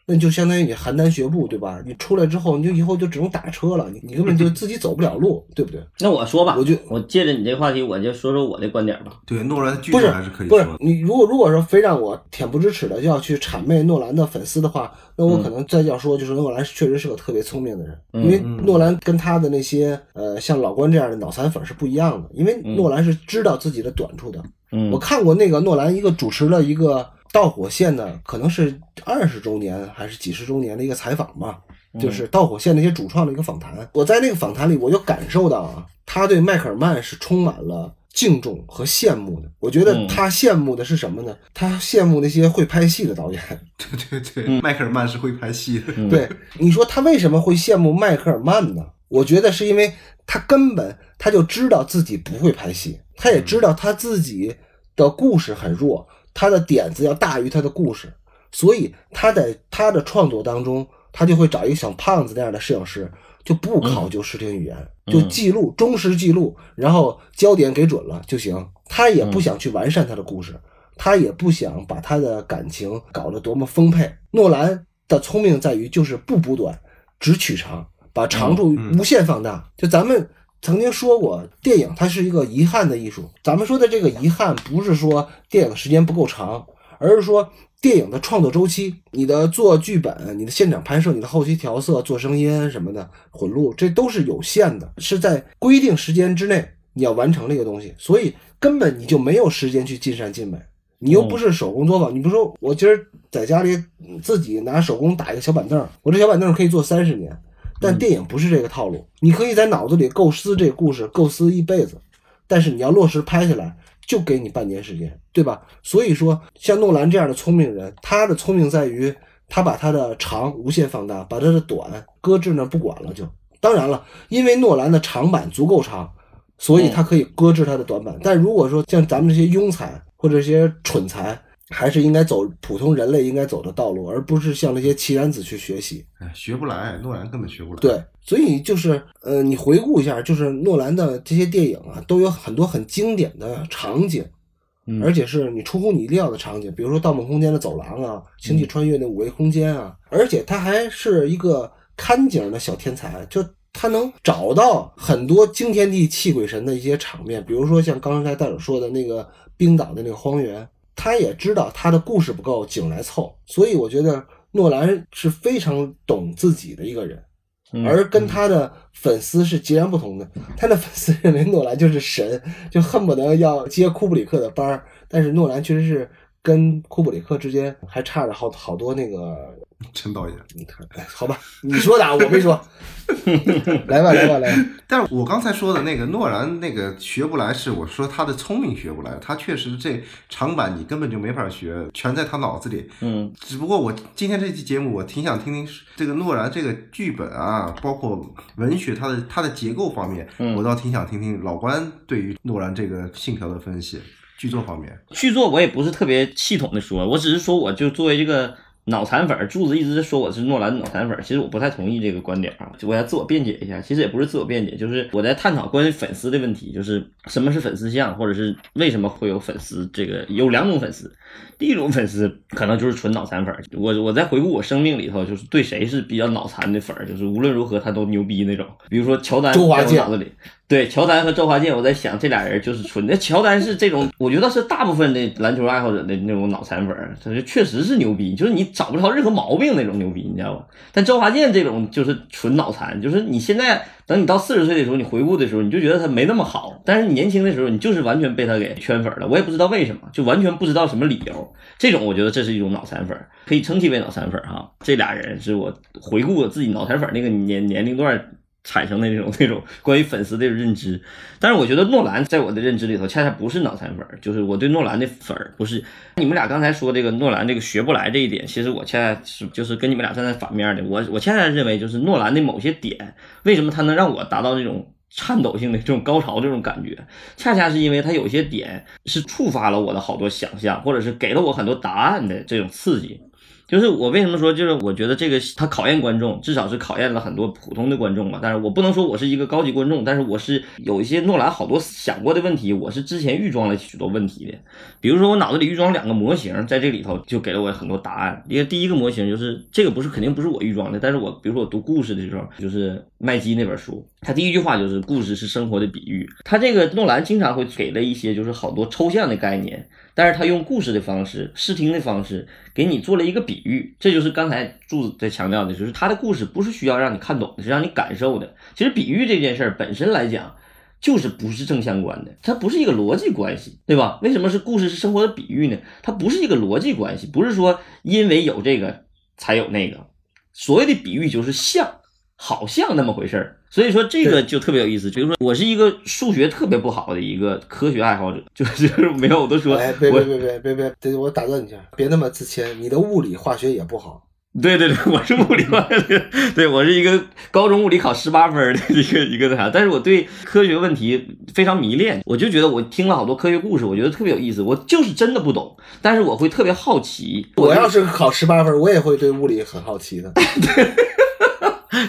那就相当于你邯郸学步，对吧？你出来之后，你就以后就只能打车了，你你根本就自己走不了路，对不对？那我说吧，我就我借着你这话题，我就说说我的观点吧。对，诺兰剧还是可以说的。不是，你如果如果说非让我恬不知耻的就要去谄媚诺兰的粉丝的话，那我可能再要说，就是诺兰确实是个特别聪明的人，嗯、因为诺兰跟他的那些呃像老关这样的脑残粉是不一样的，因为诺兰是知道自己的短处的。嗯，我看过那个诺兰一个主持了一个。导火线呢，可能是二十周年还是几十周年的一个采访嘛，就是导火线那些主创的一个访谈。我在那个访谈里，我就感受到啊，他对迈克尔曼是充满了敬重和羡慕的。我觉得他羡慕的是什么呢？他羡慕那些会拍戏的导演。对对对，迈克尔曼是会拍戏的。对，你说他为什么会羡慕迈克尔曼呢？我觉得是因为他根本他就知道自己不会拍戏，他也知道他自己的故事很弱。他的点子要大于他的故事，所以他在他的创作当中，他就会找一个小胖子那样的摄影师，就不考究视听语言，嗯、就记录，忠实记录，然后焦点给准了就行。他也不想去完善他的故事，嗯、他也不想把他的感情搞得多么丰沛。诺兰的聪明在于就是不补短，只取长，把长处无限放大。嗯嗯、就咱们曾经说过，电影它是一个遗憾的艺术。咱们说的这个遗憾，不是说电影的时间不够长，而是说电影的创作周期，你的做剧本、你的现场拍摄、你的后期调色、做声音什么的混录，这都是有限的，是在规定时间之内你要完成这个东西，所以根本你就没有时间去尽善尽美。你又不是手工作坊，你不说我今儿在家里自己拿手工打一个小板凳，我这小板凳可以做三十年。但电影不是这个套路，你可以在脑子里构思这个故事，构思一辈子，但是你要落实拍下来，就给你半年时间，对吧？所以说，像诺兰这样的聪明人，他的聪明在于他把他的长无限放大，把他的短搁置那不管了就。当然了，因为诺兰的长板足够长，所以他可以搁置他的短板。但如果说像咱们这些庸才或者这些蠢才，还是应该走普通人类应该走的道路，而不是像那些奇男子去学习。哎，学不来，诺兰根本学不来。对，所以就是呃，你回顾一下，就是诺兰的这些电影啊，都有很多很经典的场景，嗯、而且是你出乎你意料的场景，比如说《盗梦空间》的走廊啊，《星际穿越》的五维空间啊，嗯、而且他还是一个看景的小天才，就他能找到很多惊天地泣鬼神的一些场面，比如说像刚才戴尔说的那个冰岛的那个荒原。他也知道他的故事不够，景来凑，所以我觉得诺兰是非常懂自己的一个人，而跟他的粉丝是截然不同的。他的粉丝认为诺兰就是神，就恨不得要接库布里克的班，但是诺兰确实是跟库布里克之间还差着好好多那个。陈导演，你看，好吧，你说的，我没说。来吧，来吧，来吧。但是我刚才说的那个诺兰那个学不来，是我说他的聪明学不来，他确实这长板你根本就没法学，全在他脑子里。嗯。只不过我今天这期节目，我挺想听听这个诺兰这个剧本啊，包括文学它的它的结构方面，嗯、我倒挺想听听老关对于诺兰这个信条的分析。剧作方面，剧作我也不是特别系统的说，我只是说我就作为这个。脑残粉，柱子一直说我是诺兰的脑残粉，其实我不太同意这个观点啊，我要自我辩解一下，其实也不是自我辩解，就是我在探讨关于粉丝的问题，就是什么是粉丝像，或者是为什么会有粉丝，这个有两种粉丝，第一种粉丝可能就是纯脑残粉，我我在回顾我生命里头，就是对谁是比较脑残的粉，就是无论如何他都牛逼那种，比如说乔丹，周华健，对，乔丹和周华健，我在想这俩人就是纯的。乔丹是这种，我觉得是大部分的篮球爱好者的那种脑残粉，他就确实是牛逼，就是你找不着任何毛病那种牛逼，你知道吧？但周华健这种就是纯脑残，就是你现在等你到四十岁的时候，你回顾的时候，你就觉得他没那么好，但是你年轻的时候，你就是完全被他给圈粉了，我也不知道为什么，就完全不知道什么理由。这种我觉得这是一种脑残粉，可以称其为脑残粉哈。这俩人是我回顾我自己脑残粉那个年年龄段。产生的那种那种关于粉丝的认知，但是我觉得诺兰在我的认知里头恰恰不是脑残粉，就是我对诺兰的粉不是。你们俩刚才说这个诺兰这个学不来这一点，其实我恰恰是就是跟你们俩站在反面的，我我恰恰认为就是诺兰的某些点，为什么他能让我达到这种颤抖性的这种高潮这种感觉，恰恰是因为它有些点是触发了我的好多想象，或者是给了我很多答案的这种刺激。就是我为什么说，就是我觉得这个他考验观众，至少是考验了很多普通的观众嘛。但是我不能说我是一个高级观众，但是我是有一些诺兰好多想过的问题，我是之前预装了许多问题的。比如说我脑子里预装两个模型，在这里头就给了我很多答案。因为第一个模型就是这个不是肯定不是我预装的，但是我比如说我读故事的时候，就是麦基那本书，他第一句话就是故事是生活的比喻。他这个诺兰经常会给了一些就是好多抽象的概念，但是他用故事的方式、视听的方式给你做了一个比喻，这就是刚才柱子在强调的，就是他的故事不是需要让你看懂的，是让你感受的。其实比喻这件事儿本身来讲，就是不是正相关的，它不是一个逻辑关系，对吧？为什么是故事是生活的比喻呢？它不是一个逻辑关系，不是说因为有这个才有那个。所谓的比喻就是像，好像那么回事儿。所以说这个就特别有意思，比如说我是一个数学特别不好的一个科学爱好者，就是没有我都说，哎，别别别别别别，我打断你一下，别那么自谦，你的物理化学也不好。对对对，我是物理化学，对，我是一个高中物理考十八分的一个一个那啥，但是我对科学问题非常迷恋，我就觉得我听了好多科学故事，我觉得特别有意思，我就是真的不懂，但是我会特别好奇。我, 我要是考十八分，我也会对物理很好奇的。对。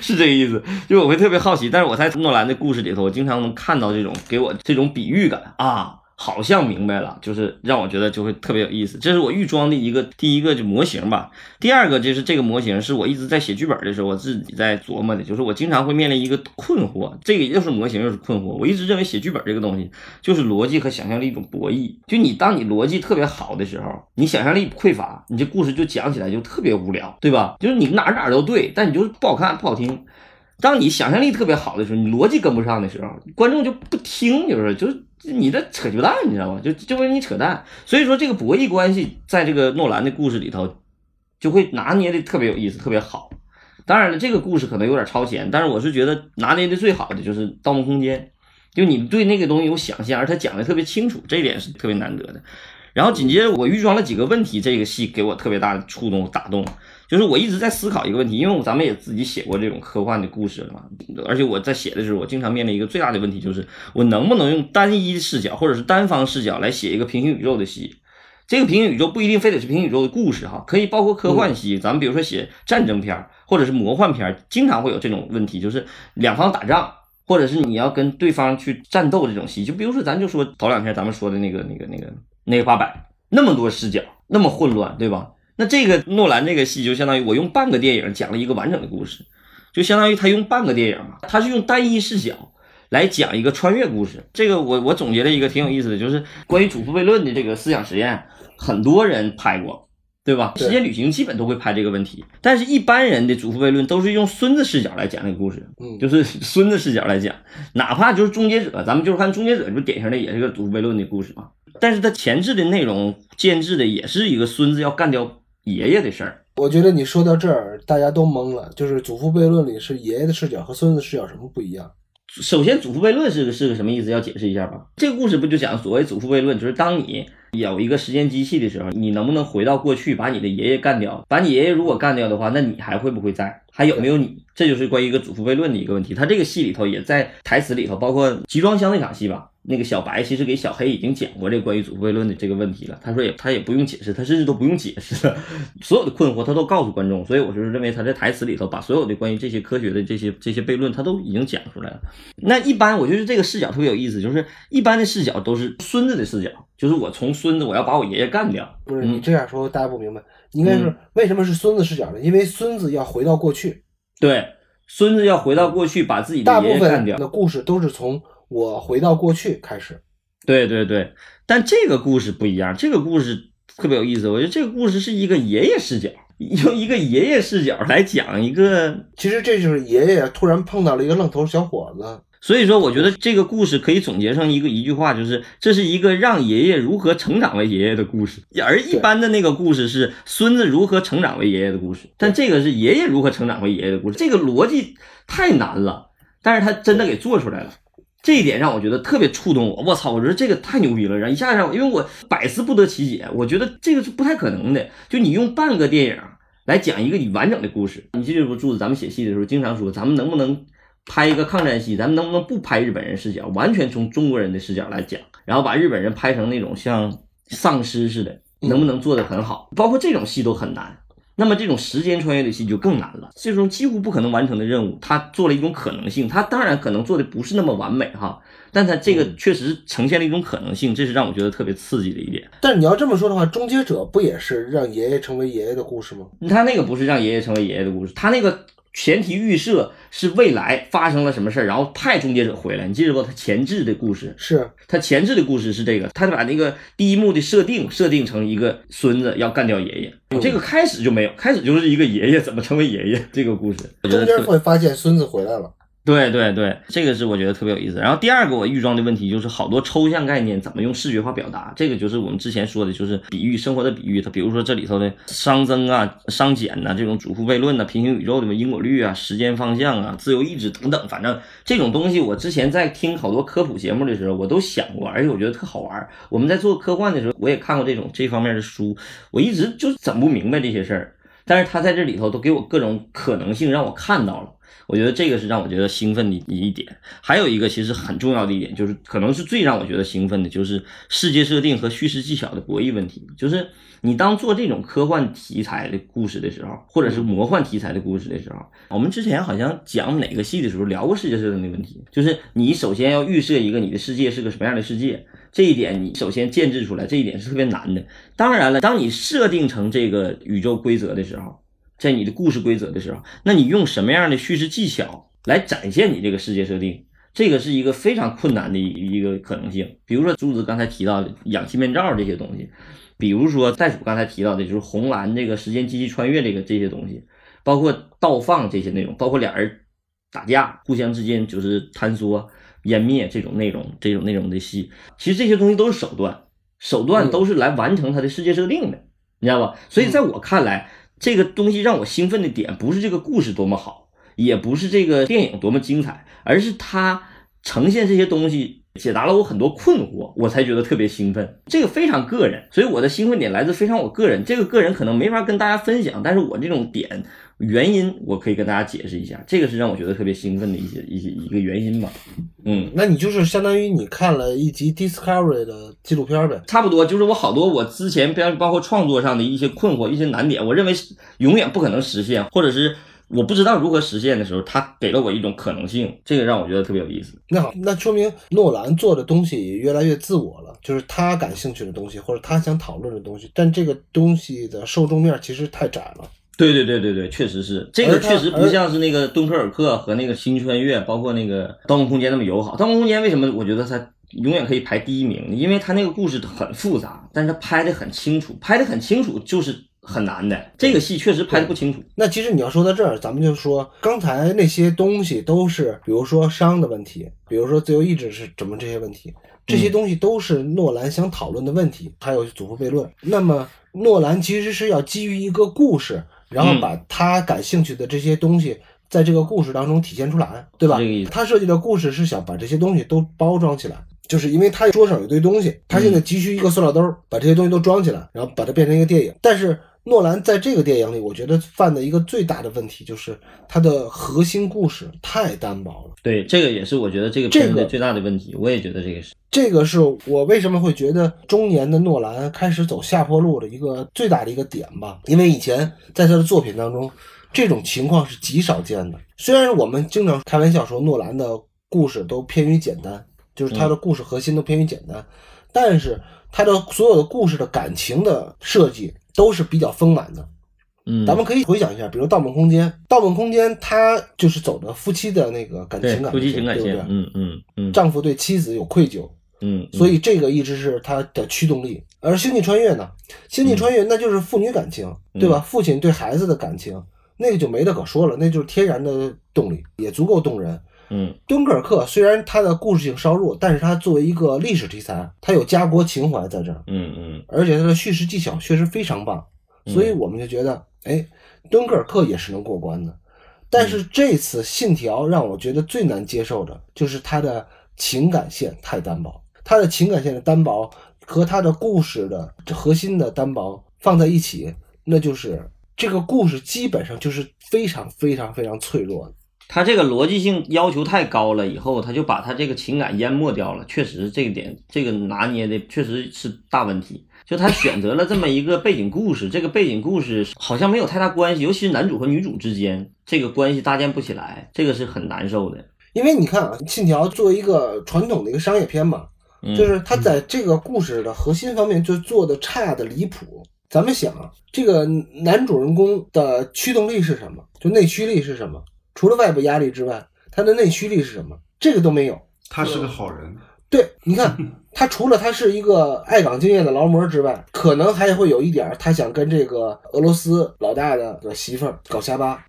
是这个意思，就是我会特别好奇，但是我在诺兰的故事里头，我经常能看到这种给我这种比喻感啊，好像明白了，就是让我觉得就会特别有意思。这是我预装的一个第一个就模型吧。第二个就是这个模型是我一直在写剧本的时候我自己在琢磨的，就是我经常会面临一个困惑，这个又是模型又是困惑。我一直认为写剧本这个东西就是逻辑和想象力一种博弈，就你当你逻辑特别好的时候，你想象力匮乏，你这故事就讲起来就特别无聊，对吧？就是你哪哪都对，但你就是不好看不好听。当你想象力特别好的时候，你逻辑跟不上的时候，观众就不听，就是就是你在扯球蛋，你知道吗？就就为你扯蛋。所以说这个博弈关系在这个诺兰的故事里头就会拿捏的特别有意思，特别好。当然了，这个故事可能有点超前，但是我是觉得拿捏的最好的就是盗梦空间，就你对那个东西有想象，而他讲的特别清楚，这一点是特别难得的。然后紧接着我预装了几个问题，这个戏给我特别大的触动打动，就是我一直在思考一个问题，因为咱们也自己写过这种科幻的故事了嘛，而且我在写的时候我经常面临一个最大的问题，就是我能不能用单一视角或者是单方视角来写一个平行宇宙的戏。这个平行宇宙不一定非得是平行宇宙的故事哈，可以包括科幻戏，咱们比如说写战争片或者是魔幻片，经常会有这种问题，就是两方打仗，或者是你要跟对方去战斗这种戏。就比如说咱就说头两天咱们说的那个那个那个那个八百，那么多视角，那么混乱，对吧？那这个诺兰这个戏就相当于我用半个电影讲了一个完整的故事，就相当于他用半个电影嘛，他是用单一视角来讲一个穿越故事。这个我我总结了一个挺有意思的，就是关于祖父悖论的这个思想实验，很多人拍过，对吧？时间旅行基本都会拍这个问题，但是一般人的祖父悖论都是用孙子视角来讲这个故事，就是孙子视角来讲，哪怕就是终结者，咱们就是看终结者，就典型的也是个祖父悖论的故事嘛。但是它前置的内容建制的也是一个孙子要干掉爷爷的事儿。我觉得你说到这儿大家都懵了，就是祖父悖论里是爷爷的视角和孙子视角什么不一样？首先祖父悖论是个是个什么意思要解释一下吧。这个故事不就讲所谓祖父悖论，就是当你有一个时间机器的时候，你能不能回到过去把你的爷爷干掉，把你爷爷如果干掉的话，那你还会不会在，还有没有你，这就是关于一个祖父悖论的一个问题。他这个戏里头也在台词里头，包括集装箱那场戏吧，那个小白其实给小黑已经讲过这个关于祖父悖论的这个问题了，他说也他也不用解释，他甚至都不用解释了，所有的困惑他都告诉观众。所以我就是认为他在台词里头把所有的关于这些科学的这些这些悖论他都已经讲出来了。那一般我觉得这个视角特别有意思，就是一般的视角都是孙子的视角，就是我从孙子我要把我爷爷干掉。不是你这样说大家不明白，应该是为什么是孙子视角呢？因为孙子要回到过去，对，孙子要回到过去把自己的爷爷干掉。大部分的故事都是从我回到过去开始，对对对，但这个故事不一样，这个故事特别有意思。我觉得这个故事是一个爷爷视角，用一个爷爷视角来讲一个，其实这就是爷爷突然碰到了一个愣头小伙子。所以说我觉得这个故事可以总结成一个一句话，就是这是一个让爷爷如何成长为爷爷的故事。而一般的那个故事是孙子如何成长为爷爷的故事，但这个是爷爷如何成长为爷爷的故事。这个逻辑太难了，但是他真的给做出来了，这一点让我觉得特别触动我。我操，我觉得这个太牛逼了，然后一下让我，因为我百思不得其解，我觉得这个是不太可能的，就你用半个电影来讲一个你完整的故事。你记住柱子咱们写戏的时候经常说，咱们能不能拍一个抗战戏，咱们能不能不拍日本人视角，完全从中国人的视角来讲，然后把日本人拍成那种像丧尸似的，能不能做得很好？包括这种戏都很难。那么这种时间穿越旅行就更难了，这种几乎不可能完成的任务，他做了一种可能性，他当然可能做的不是那么完美哈，但他这个确实呈现了一种可能性，这是让我觉得特别刺激的一点。但你要这么说的话，终结者不也是让爷爷成为爷爷的故事吗？他那个不是让爷爷成为爷爷的故事，他那个前提预设是未来发生了什么事儿，然后派终结者回来。你记得不？他前置的故事是，他前置的故事是这个，他把那个第一幕的设定设定成一个孙子要干掉爷爷，嗯、这个开始就没有，开始就是一个爷爷怎么成为爷爷这个故事。中间会发现孙子回来了。对对对，这个是我觉得特别有意思。然后第二个我预装的问题就是好多抽象概念怎么用视觉化表达，这个就是我们之前说的，就是比喻，生活的比喻。它比如说这里头的熵增啊、熵减啊，这种主妇悖论啊、平行宇宙的因果律啊、时间方向啊、自由意志等等，反正这种东西我之前在听好多科普节目的时候我都想过，而且我觉得特好玩。我们在做科幻的时候我也看过这种这方面的书，我一直就整不明白这些事儿，但是他在这里头都给我各种可能性让我看到了。我觉得这个是让我觉得兴奋的一点。还有一个其实很重要的一点，就是可能是最让我觉得兴奋的，就是世界设定和叙事技巧的博弈问题。就是你当做这种科幻题材的故事的时候，或者是魔幻题材的故事的时候，我们之前好像讲哪个戏的时候聊过世界设定的问题，就是你首先要预设一个你的世界是个什么样的世界，这一点你首先建制出来，这一点是特别难的。当然了，当你设定成这个宇宙规则的时候，在你的故事规则的时候，那你用什么样的叙事技巧来展现你这个世界设定，这个是一个非常困难的一个可能性。比如说朱子刚才提到的氧气面罩这些东西，比如说袋鼠刚才提到的就是红蓝这个时间机器穿越这个这些东西，包括倒放这些内容，包括俩人打架互相之间就是坍缩湮灭这种内容这种内容的戏，其实这些东西都是手段，手段都是来完成它的世界设定的、嗯、你知道吧？所以在我看来、嗯这个东西让我兴奋的点不是这个故事多么好，也不是这个电影多么精彩，而是它呈现这些东西解答了我很多困惑，我才觉得特别兴奋。这个非常个人，所以我的兴奋点来自非常我个人，这个个人可能没法跟大家分享，但是我这种点原因我可以跟大家解释一下，这个是让我觉得特别兴奋的一些一些一个原因吧。嗯，那你就是相当于你看了一集 Discovery 的纪录片呗？差不多，就是我好多我之前包括创作上的一些困惑、一些难点，我认为永远不可能实现，或者是我不知道如何实现的时候，它给了我一种可能性，这个让我觉得特别有意思。那好，那说明诺兰做的东西越来越自我了，就是他感兴趣的东西或者他想讨论的东西，但这个东西的受众面其实太窄了。对对对对对，确实是，这个确实不像是那个敦刻尔克和那个星穿越，包括那个盗梦空间那么友好。盗梦空间为什么我觉得它永远可以排第一名，因为它那个故事很复杂，但是它拍得很清楚，拍得很清楚就是很难的，这个戏确实拍得不清楚。那其实你要说到这儿，咱们就说刚才那些东西都是，比如说熵的问题，比如说自由意志是怎么这些问题，这些东西都是诺兰想讨论的问题，还有祖父悖论。那么诺兰其实是要基于一个故事，然后把他感兴趣的这些东西在这个故事当中体现出来，对吧？他设计的故事是想把这些东西都包装起来，就是因为他桌上有一堆东西，他现在急需一个塑料兜，把这些东西都装起来，然后把它变成一个电影。但是诺兰在这个电影里我觉得犯的一个最大的问题就是他的核心故事太单薄了。对，这个也是我觉得这个片子最大的问题、这个、我也觉得这个是这个是我为什么会觉得中年的诺兰开始走下坡路的一个最大的一个点吧。因为以前在他的作品当中这种情况是极少见的，虽然我们经常开玩笑说诺兰的故事都偏于简单，就是他的故事核心都偏于简单、嗯、但是他的所有的故事的感情的设计都是比较丰满的。嗯，咱们可以回想一下，比如盗梦空间，盗梦空间它就是走的夫妻的那个感情感，夫妻情感线，嗯嗯嗯，丈夫对妻子有愧疚，嗯，所以这个一直是它的驱动力。而星际穿越呢，星际穿越那就是父女感情，嗯、对吧？父亲对孩子的感情，那个就没得可说了，那就是天然的动力，也足够动人。嗯，敦刻尔克虽然它的故事性稍弱，但是它作为一个历史题材，它有家国情怀在这儿。嗯嗯，而且它的叙事技巧确实非常棒，所以我们就觉得，哎，敦刻尔克也是能过关的。但是这次《信条》让我觉得最难接受的就是它的情感线太单薄，它的情感线的单薄和它的故事的核心的单薄放在一起，那就是这个故事基本上就是非常非常非常脆弱的。他这个逻辑性要求太高了，以后他就把他这个情感淹没掉了，确实这个点这个拿捏的确实是大问题。就他选择了这么一个背景故事，这个背景故事好像没有太大关系，尤其是男主和女主之间这个关系搭建不起来，这个是很难受的。因为你看啊，《信条》作为一个传统的一个商业片嘛，就是他在这个故事的核心方面就做的差的离谱。咱们想啊，这个男主人公的驱动力是什么，就内驱力是什么，除了外部压力之外，他的内驱力是什么，这个都没有。他是个好人，对，你看他除了他是一个爱岗敬业的劳模之外，可能还会有一点他想跟这个俄罗斯老大的媳妇儿搞瞎巴，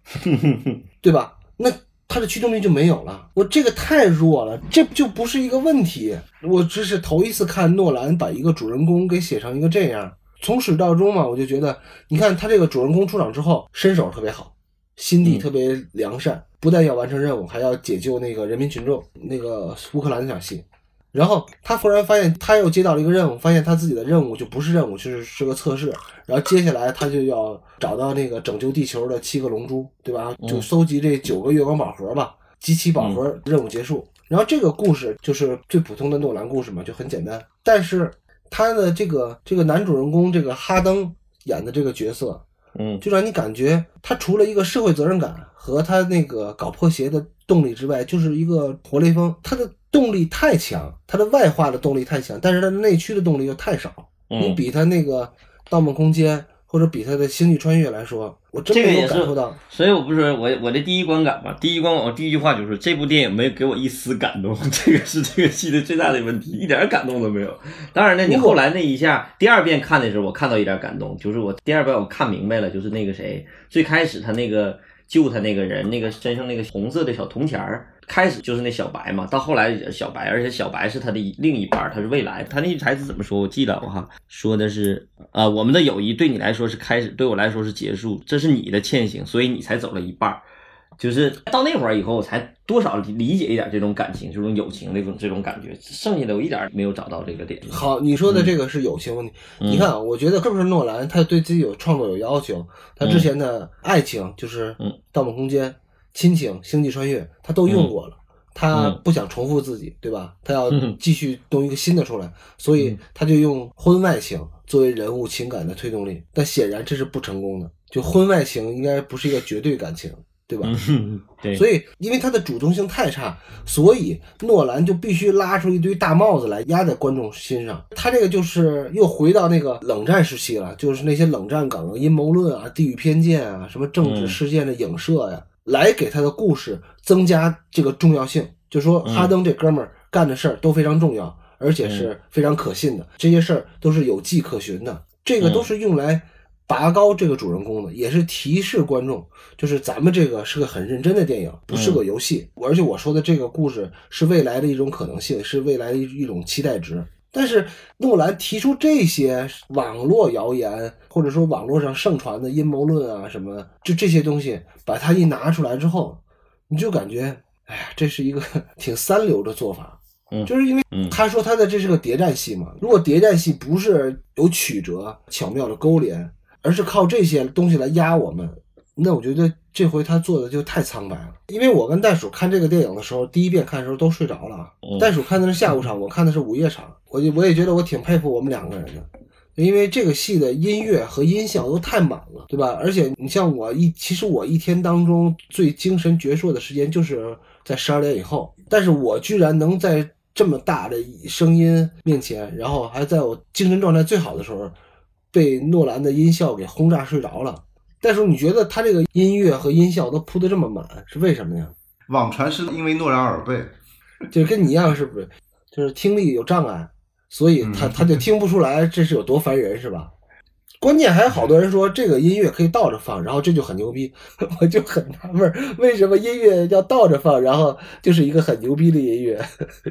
对吧？那他的驱动力就没有了，我这个太弱了，这就不是一个问题。我只是头一次看诺兰把一个主人公给写成一个这样，从始到终嘛，我就觉得你看他这个主人公出场之后身手特别好，心地特别良善、嗯、不但要完成任务，还要解救那个人民群众，那个乌克兰那场戏。然后他忽然发现他又接到了一个任务，发现他自己的任务就不是任务，就是是个测试。然后接下来他就要找到那个拯救地球的七个龙珠，对吧？就搜集这九个月光宝盒吧，集齐宝盒，任务结束。然后这个故事就是最普通的诺兰故事嘛，就很简单。但是他的这个这个男主人公这个哈登演的这个角色，嗯，就让你感觉他除了一个社会责任感和他那个搞破鞋的动力之外，就是一个活雷锋。他的动力太强，他的外化的动力太强，但是他的内驱的动力又太少。嗯、你比他那个《盗梦空间》或者比他的《星际穿越》来说，我真没有感受到。所以我不是我我的第一观感吧，第一观感我第一句话就是这部电影没有给我一丝感动，这个是这个戏的最大的问题，一点感动都没有。当然呢，你后来那一下第二遍看的时候，我看到一点感动，就是我第二遍我看明白了，就是那个谁最开始他那个救他那个人，那个身上那个红色的小铜钱儿。开始就是那小白嘛，到后来也是小白，而且小白是他的另一半，他是未来。他那句台词怎么说？我记得我哈说的是啊、呃，我们的友谊对你来说是开始，对我来说是结束，这是你的欠行，所以你才走了一半。就是到那会儿以后，我才多少理解一点这种感情、这种友情那种这种感觉。剩下的我一点没有找到这个点。好，你说的这个是友情问题。嗯、你看，我觉得是不是诺兰他对自己有创作有要求？他之前的爱情就是《盗梦空间》。嗯嗯，亲情、星际穿越他都用过了、嗯、他不想重复自己，对吧？他要继续弄一个新的出来、嗯、所以他就用婚外情作为人物情感的推动力，但显然这是不成功的，就婚外情应该不是一个绝对感情，对吧、嗯、对，所以因为他的主动性太差，所以诺兰就必须拉出一堆大帽子来压在观众心上。他这个就是又回到那个冷战时期了，就是那些冷战梗、阴谋论啊、地域偏见啊、什么政治事件的影射呀、啊嗯，来给他的故事增加这个重要性，就说哈登这哥们儿干的事儿都非常重要、嗯、而且是非常可信的、嗯、这些事儿都是有迹可循的，这个都是用来拔高这个主人公的，也是提示观众就是咱们这个是个很认真的电影，不是个游戏、嗯、而且我说的这个故事是未来的一种可能性，是未来的一种期待值。但是诺兰提出这些网络谣言或者说网络上盛传的阴谋论啊什么的，就这些东西把它一拿出来之后，你就感觉哎呀，这是一个挺三流的做法。嗯，就是因为他说他的这是个谍战戏嘛，如果谍战戏不是有曲折巧妙的勾连，而是靠这些东西来压我们，那我觉得这回他做的就太苍白了。因为我跟袋鼠看这个电影的时候，第一遍看的时候都睡着了，袋鼠看的是下午场，我看的是午夜场。我就我也觉得我挺佩服我们两个人的，因为这个戏的音乐和音效都太满了，对吧？而且你像我一其实我一天当中最精神矍铄的时间就是在十二点以后，但是我居然能在这么大的声音面前，然后还在我精神状态最好的时候被诺兰的音效给轰炸睡着了。但是你觉得他这个音乐和音效都铺得这么满是为什么呀？网传是因为诺兰耳背，就是跟你一样，是不是就是听力有障碍，所以他他就听不出来这是有多烦人，是吧？关键还有好多人说这个音乐可以倒着放，然后这就很牛逼。我就很纳闷为什么音乐要倒着放，然后就是一个很牛逼的音乐，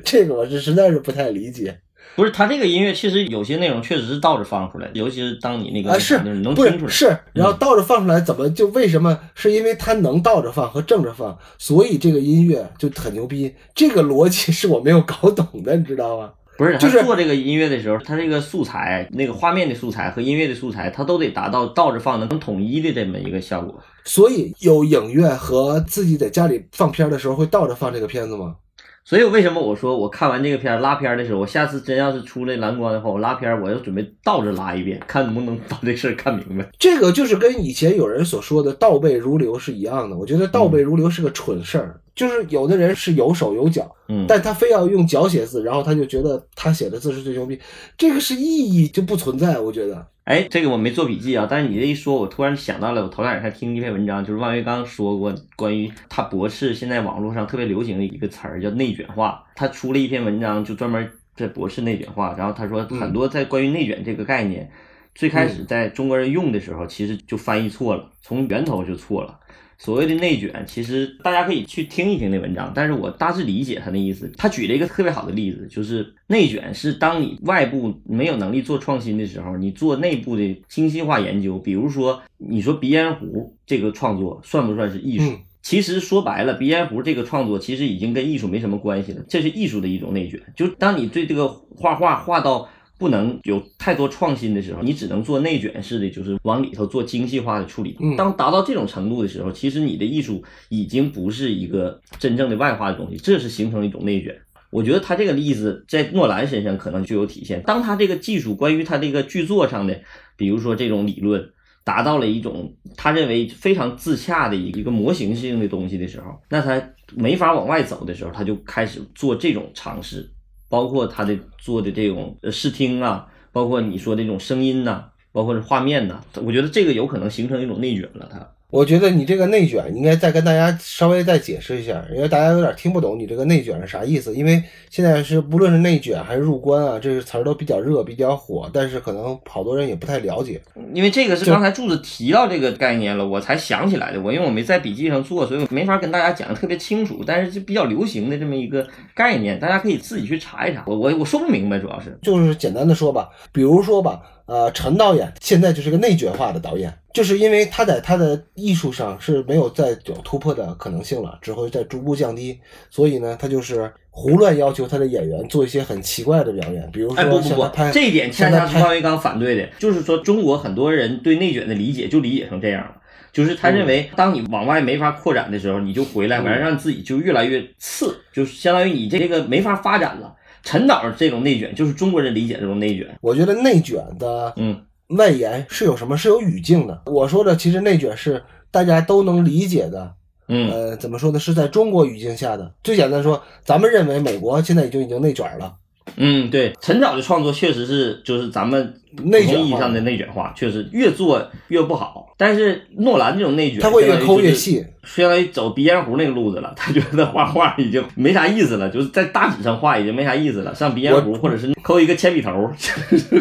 这个我是实在是不太理解。不是，他这个音乐其实有些内容确实是倒着放出来，尤其是当你那个、啊、是你能听出来，不是，是然后倒着放出来怎么就为什么是因为他能倒着放和正着放，所以这个音乐就很牛逼，这个逻辑是我没有搞懂的，你知道吗？不是，他做这个音乐的时候、就是、他这个素材那个画面的素材和音乐的素材他都得达到倒着放能统一的这么一个效果。所以有影院和自己在家里放片的时候会倒着放这个片子吗？所以为什么我说我看完这个片拉片的时候，我下次真要是出来蓝光的话，我拉片我要准备倒着拉一遍，看能不能把这事儿看明白。这个就是跟以前有人所说的倒背如流是一样的，我觉得倒背如流是个蠢事儿、嗯，就是有的人是有手有脚，嗯，但他非要用脚写字，然后他就觉得他写的字是最牛逼，这个是意义就不存在，我觉得。哎，这个我没做笔记啊，但是你这一说，我突然想到了，我头两天还听一篇文章，就是万维刚说过关于他博士现在网络上特别流行的一个词儿叫内卷化，他出了一篇文章就专门在博士内卷化，然后他说很多在关于内卷这个概念、嗯、最开始在中国人用的时候其实就翻译错了，从源头就错了。所谓的内卷，其实大家可以去听一听那文章，但是我大致理解他的意思。他举了一个特别好的例子，就是内卷是当你外部没有能力做创新的时候，你做内部的精细化研究。比如说你说鼻烟壶这个创作算不算是艺术、嗯、其实说白了鼻烟壶这个创作其实已经跟艺术没什么关系了，这是艺术的一种内卷。就当你对这个画画画到不能有太多创新的时候，你只能做内卷式的，就是往里头做精细化的处理。当达到这种程度的时候，其实你的艺术已经不是一个真正的外化的东西，这是形成一种内卷。我觉得他这个例子在诺兰身上可能就有体现，当他这个技术关于他这个剧作上的比如说这种理论达到了一种他认为非常自洽的一个模型性的东西的时候，那他没法往外走的时候，他就开始做这种尝试，包括他的做的这种视听啊，包括你说这种声音呐、啊，包括是画面呐、啊，我觉得这个有可能形成一种内卷了。他，我觉得你这个内卷应该再跟大家稍微再解释一下，因为大家有点听不懂你这个内卷是啥意思。因为现在是不论是内卷还是入关啊，这个词儿都比较热比较火，但是可能好多人也不太了解。因为这个是刚才柱子提到这个概念了，我才想起来的。我因为我没在笔记上做，所以我没法跟大家讲的特别清楚，但是就比较流行的这么一个概念，大家可以自己去查一查。我我我说不明白，主要是就是简单的说吧，比如说吧。呃，陈导演现在就是个内卷化的导演，就是因为他在他的艺术上是没有再有突破的可能性了，只会在逐步降低，所以呢，他就是胡乱要求他的演员做一些很奇怪的表演，比如说像他拍、哎、不不不，这一点恰恰是万维刚反对的，就是说中国很多人对内卷的理解就理解成这样了，就是他认为当你往外没法扩展的时候，你就回来，反正让自己就越来越次，就是相当于你这个没法发展了。陈导这种内卷就是中国人理解这种内卷。我觉得内卷的嗯外延是有什么是有语境的。我说的其实内卷是大家都能理解的，嗯呃怎么说呢，是在中国语境下的。最简单说，咱们认为美国现在就已经内卷了。嗯，对，陈导的创作确实是就是咱们内卷意义上的内卷化，确实越做越不好。但是诺兰这种内卷，他会越抠越细，相当于走鼻烟壶那个路子了。他觉得画画已经没啥意思了，就是在大纸上画已经没啥意思了，上鼻烟壶或者是抠一个铅笔头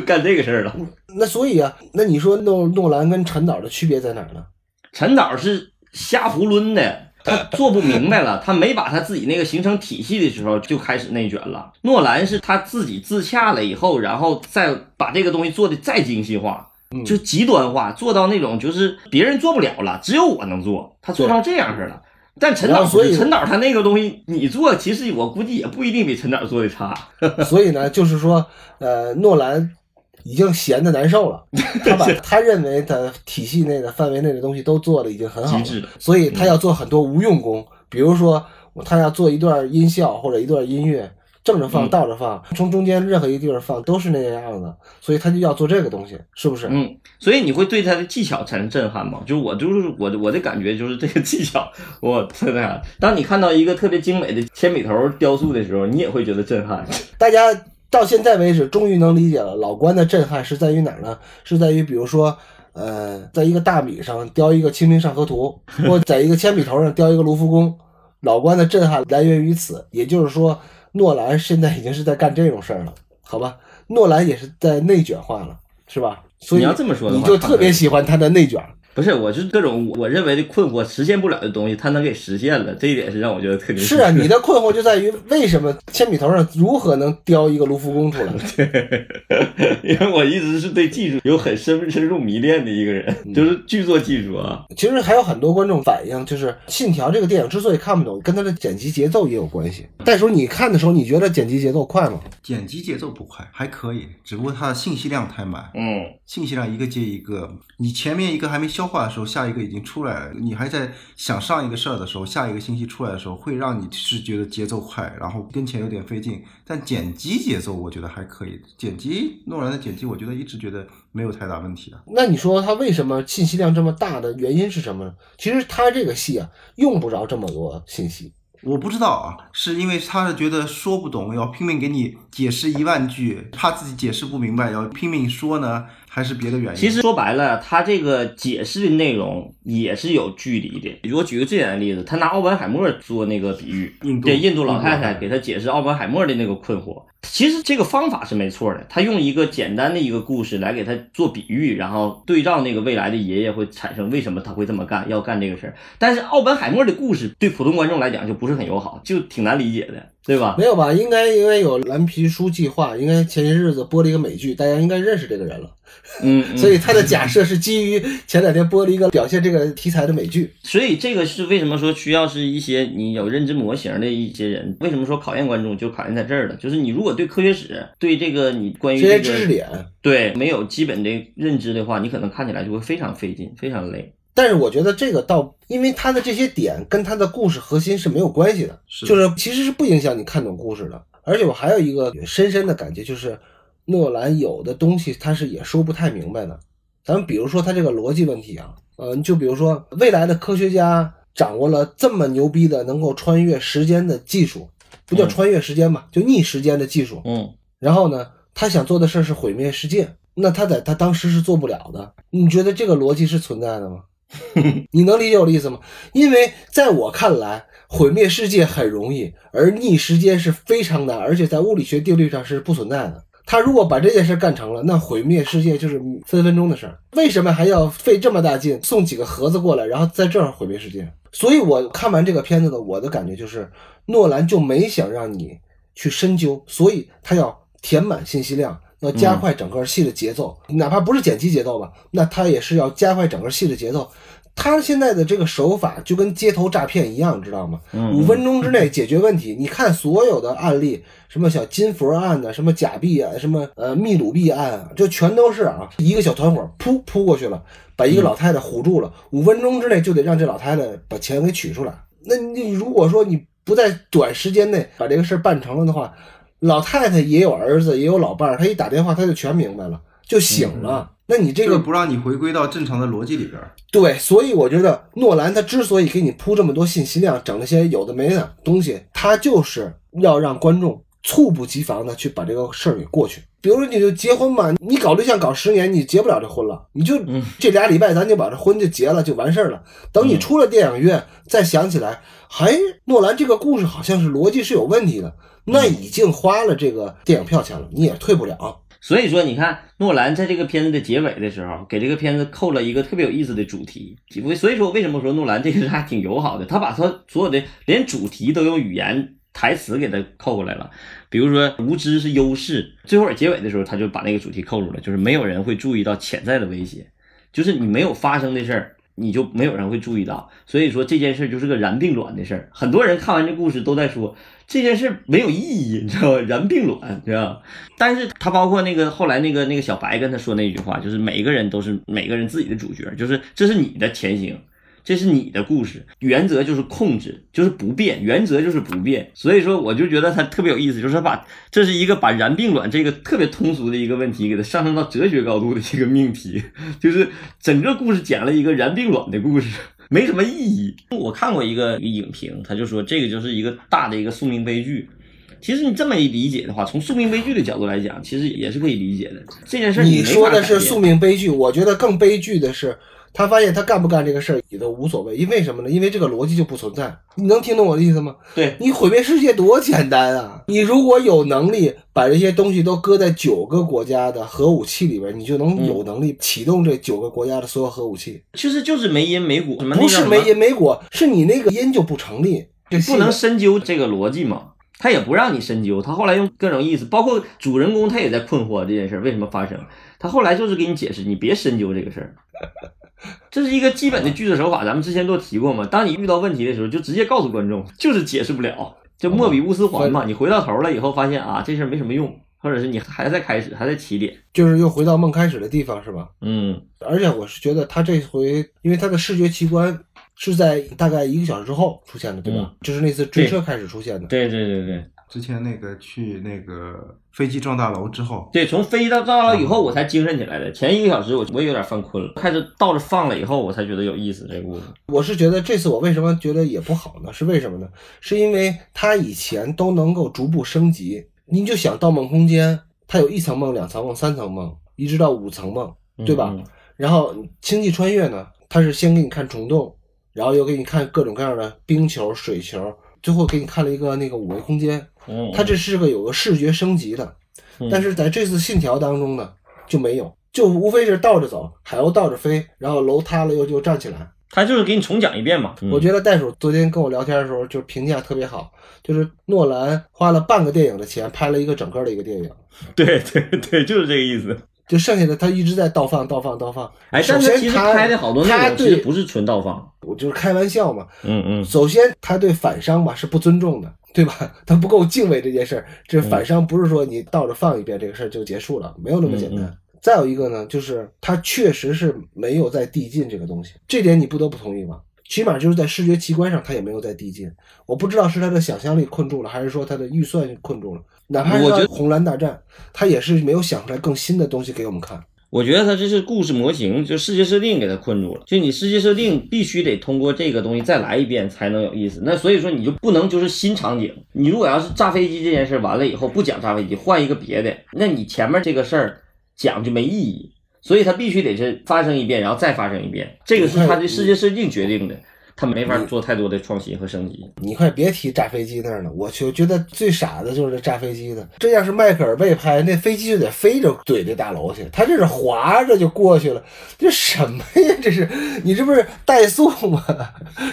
干这个事儿了。那所以啊，那你说诺诺兰跟陈导的区别在哪儿呢？陈导是瞎胡抡的。他做不明白了，他没把他自己那个形成体系的时候就开始内卷了。诺兰是他自己自洽了以后，然后再把这个东西做的再精细化，就极端化，做到那种就是别人做不了了，只有我能做，他做到这样似的。但陈导，所以陈导他那个东西你做，其实我估计也不一定比陈导做的差。所以呢，就是说，呃，诺兰已经闲得难受了，他把他认为他体系内的范围内的东西都做的已经很好了，所以他要做很多无用功，比如说他要做一段音效或者一段音乐，正着放倒着放，从中间任何一个地方放都是那样的，所以他就要做这个东西，是不是？嗯，所以你会对他的技巧产生震撼吗？就是我就是我的我的感觉就是这个技巧，我真的，当你看到一个特别精美的铅笔头雕塑的时候，你也会觉得震撼。大家到现在为止终于能理解了老关的震撼是在于哪儿呢？是在于比如说呃在一个大米上雕一个清明上河图，或在一个铅笔头上雕一个卢浮宫，老关的震撼来源于此。也就是说诺兰现在已经是在干这种事儿了，好吧，诺兰也是在内卷化了，是吧？所以你要这么说的话，你就特别喜欢他的内卷。不是，我就是各种我认为的困惑实现不了的东西他能给实现了，这一点是让我觉得特别是啊，你的困惑就在于为什么铅笔头上如何能雕一个卢浮宫出来因为我一直是对技术有很深深入迷恋的一个人，就是剧作技术啊、嗯、其实还有很多观众反映，就是信条这个电影之所以看不懂，跟他的剪辑节奏也有关系。但是你看的时候你觉得剪辑节奏快吗？剪辑节奏不快，还可以，只不过它的信息量太满，嗯，信息量一个接一个，你前面一个还没消化的时候，下一个已经出来了，你还在想上一个事儿的时候，下一个信息出来的时候，会让你是觉得节奏快，然后跟前有点费劲。但剪辑节奏我觉得还可以，剪辑诺兰的剪辑我觉得一直觉得没有太大问题啊。那你说他为什么信息量这么大的原因是什么呢？其实他这个戏啊用不着这么多信息，我不知道啊，是因为他是觉得说不懂要拼命给你解释一万句，怕自己解释不明白要拼命说呢，还是别的原因？其实说白了，他这个解释的内容也是有距离的。如果举个最简单的例子，他拿奥本海默做那个比喻，印度对印度老太太给他解释奥本海默的那个困惑，其实这个方法是没错的，他用一个简单的一个故事来给他做比喻，然后对照那个未来的爷爷会产生为什么他会这么干，要干这个事儿。但是奥本海默的故事对普通观众来讲就不是很友好，就挺难理解的，对吧？没有吧，应该因为有蓝皮书计划，应该前些日子播了一个美剧，大家应该认识这个人了。嗯，嗯所以他的假设是基于前两天播了一个表现这个题材的美剧。所以这个是为什么说需要是一些你有认知模型的一些人，为什么说考验观众就考验在这儿了，就是你如果对科学史，对这个你关于这些知识点，对没有基本的认知的话，你可能看起来就会非常费劲，非常累。但是我觉得这个倒，因为他的这些点跟他的故事核心是没有关系的，是就是其实是不影响你看懂故事的。而且我还有一个深深的感觉，就是诺兰有的东西他是也说不太明白的。咱们比如说他这个逻辑问题啊，嗯、呃，就比如说未来的科学家掌握了这么牛逼的能够穿越时间的技术，不叫穿越时间嘛，就逆时间的技术。嗯，然后呢，他想做的事是毁灭世界，那他在他当时是做不了的。你觉得这个逻辑是存在的吗？你能理解我的意思吗？因为在我看来，毁灭世界很容易，而逆时间是非常难，而且在物理学定律上是不存在的。他如果把这件事干成了，那毁灭世界就是分分钟的事儿。为什么还要费这么大劲送几个盒子过来，然后在这儿毁灭世界？所以我看完这个片子呢，我的感觉就是诺兰就没想让你去深究，所以他要填满信息量，要加快整个戏的节奏、嗯、哪怕不是剪辑节奏吧，那他也是要加快整个戏的节奏。他现在的这个手法就跟街头诈骗一样，知道吗？五分钟之内解决问题。你看所有的案例，什么小金佛案啊，什么假币啊，什么呃秘鲁币案啊，就全都是啊，一个小团伙扑扑过去了，把一个老太太唬住了，五分钟之内就得让这老太太把钱给取出来。那你如果说你不在短时间内把这个事办成了的话，老太太也有儿子也有老伴儿，她一打电话她就全明白了，就醒了、嗯、那你这个、就是、不让你回归到正常的逻辑里边。对，所以我觉得诺兰他之所以给你铺这么多信息量，整那些有的没的东西，他就是要让观众猝不及防的去把这个事儿给过去。比如说你就结婚嘛，你搞对象搞十年你结不了这婚了，你就这俩礼拜咱就把这婚就结了就完事儿了。等你出了电影院再想起来，哎，诺兰这个故事好像是逻辑是有问题的，那已经花了这个电影票钱了，你也退不了。所以说你看诺兰在这个片子的结尾的时候给这个片子扣了一个特别有意思的主题，所以说为什么说诺兰这个还挺友好的，他把他所有的连主题都用语言台词给他扣过来了。比如说无知是优势，最后结尾的时候他就把那个主题扣住了，就是没有人会注意到潜在的威胁，就是你没有发生的事儿你就没有人会注意到。所以说这件事就是个然并卵的事儿，很多人看完这故事都在说这件事没有意义，你知道吧？然并卵，知道吧？但是他包括那个后来那个那个小白跟他说那句话，就是每个人都是每个人自己的主角，就是这是你的前行，这是你的故事，原则就是控制，就是不变，原则就是不变。所以说我就觉得他特别有意思，就是他把这是一个把然并卵这个特别通俗的一个问题给他上升到哲学高度的一个命题，就是整个故事讲了一个然并卵的故事，没什么意义。我看过一个影评，他就说这个就是一个大的一个宿命悲剧。其实你这么一理解的话，从宿命悲剧的角度来讲，其实也是可以理解的。这件事 你, 你说的是宿命悲剧，我觉得更悲剧的是他发现他干不干这个事儿也都无所谓，因为什么呢？因为这个逻辑就不存在。你能听懂我的意思吗？对，你毁灭世界多简单啊！你如果有能力把这些东西都搁在九个国家的核武器里边，你就能有能力启动这九个国家的所有核武器。其实、嗯、就是没因没果，不是没因没果，是你那个因就不成立，不能深究这个逻辑嘛。他也不让你深究，他后来用各种意思，包括主人公他也在困惑这件事为什么发生，他后来就是给你解释，你别深究这个事儿。这是一个基本的剧作手法，咱们之前都提过嘛。当你遇到问题的时候，就直接告诉观众，就是解释不了，就莫比乌斯环嘛。你回到头了以后，发现啊，这事儿没什么用，或者是你还在开始，还在起点，就是又回到梦开始的地方，是吧？嗯。而且我是觉得他这回，因为他的视觉奇观是在大概一个小时之后出现的，对吧？嗯、就是那次追车开始出现的。对对对对。之前那个去那个飞机撞大楼之后，对，从飞机到大楼以后我才精神起来的。前一个小时我我也有点犯困了，开始倒着放了以后，我才觉得有意思。这故事，我是觉得这次我为什么觉得也不好呢？是为什么呢？是因为他以前都能够逐步升级。您就想《盗梦空间》，它有一层梦、两层梦、三层梦，一直到五层梦，对吧？嗯嗯。然后《星际穿越》呢，它是先给你看虫洞，然后又给你看各种各样的冰球、水球。最后给你看了一个那个五维空间，它这是个有个视觉升级的，但是在这次信条当中呢就没有，就无非是倒着走，海鸥倒着飞，然后楼塌了又就站起来，他就是给你重讲一遍嘛。我觉得袋鼠昨天跟我聊天的时候就评价特别好，就是诺兰花了半个电影的钱拍了一个整个的一个电影。对对对，就是这个意思。就剩下的他一直在倒放倒放倒放，哎，但是其实拍的好多内容其实不是纯倒放，我就是开玩笑嘛。嗯嗯。首先他对反商吧是不尊重的，对吧？他不够敬畏这件事儿。这反商不是说你倒着放一遍这个事儿就结束了，没有那么简单。嗯嗯。再有一个呢，就是他确实是没有在递进这个东西，这点你不得不同意吧？起码就是在视觉奇观上他也没有在递进。我不知道是他的想象力困住了，还是说他的预算困住了。哪怕是红蓝大战，他也是没有想出来更新的东西给我们看。我觉得他这是故事模型，就世界设定给他困住了，就你世界设定必须得通过这个东西再来一遍才能有意思。那所以说你就不能就是新场景，你如果要是炸飞机这件事完了以后不讲炸飞机，换一个别的，那你前面这个事儿讲就没意义。所以他必须得是发生一遍然后再发生一遍，这个是他的世界设定决定的，他没法做太多的创新和升级。你快别提炸飞机那儿了，我就觉得最傻的就是炸飞机的。这要是迈克尔贝拍，那飞机就得飞着怼这大楼去，他这是滑着就过去了，这什么呀？这是你这不是怠速吗？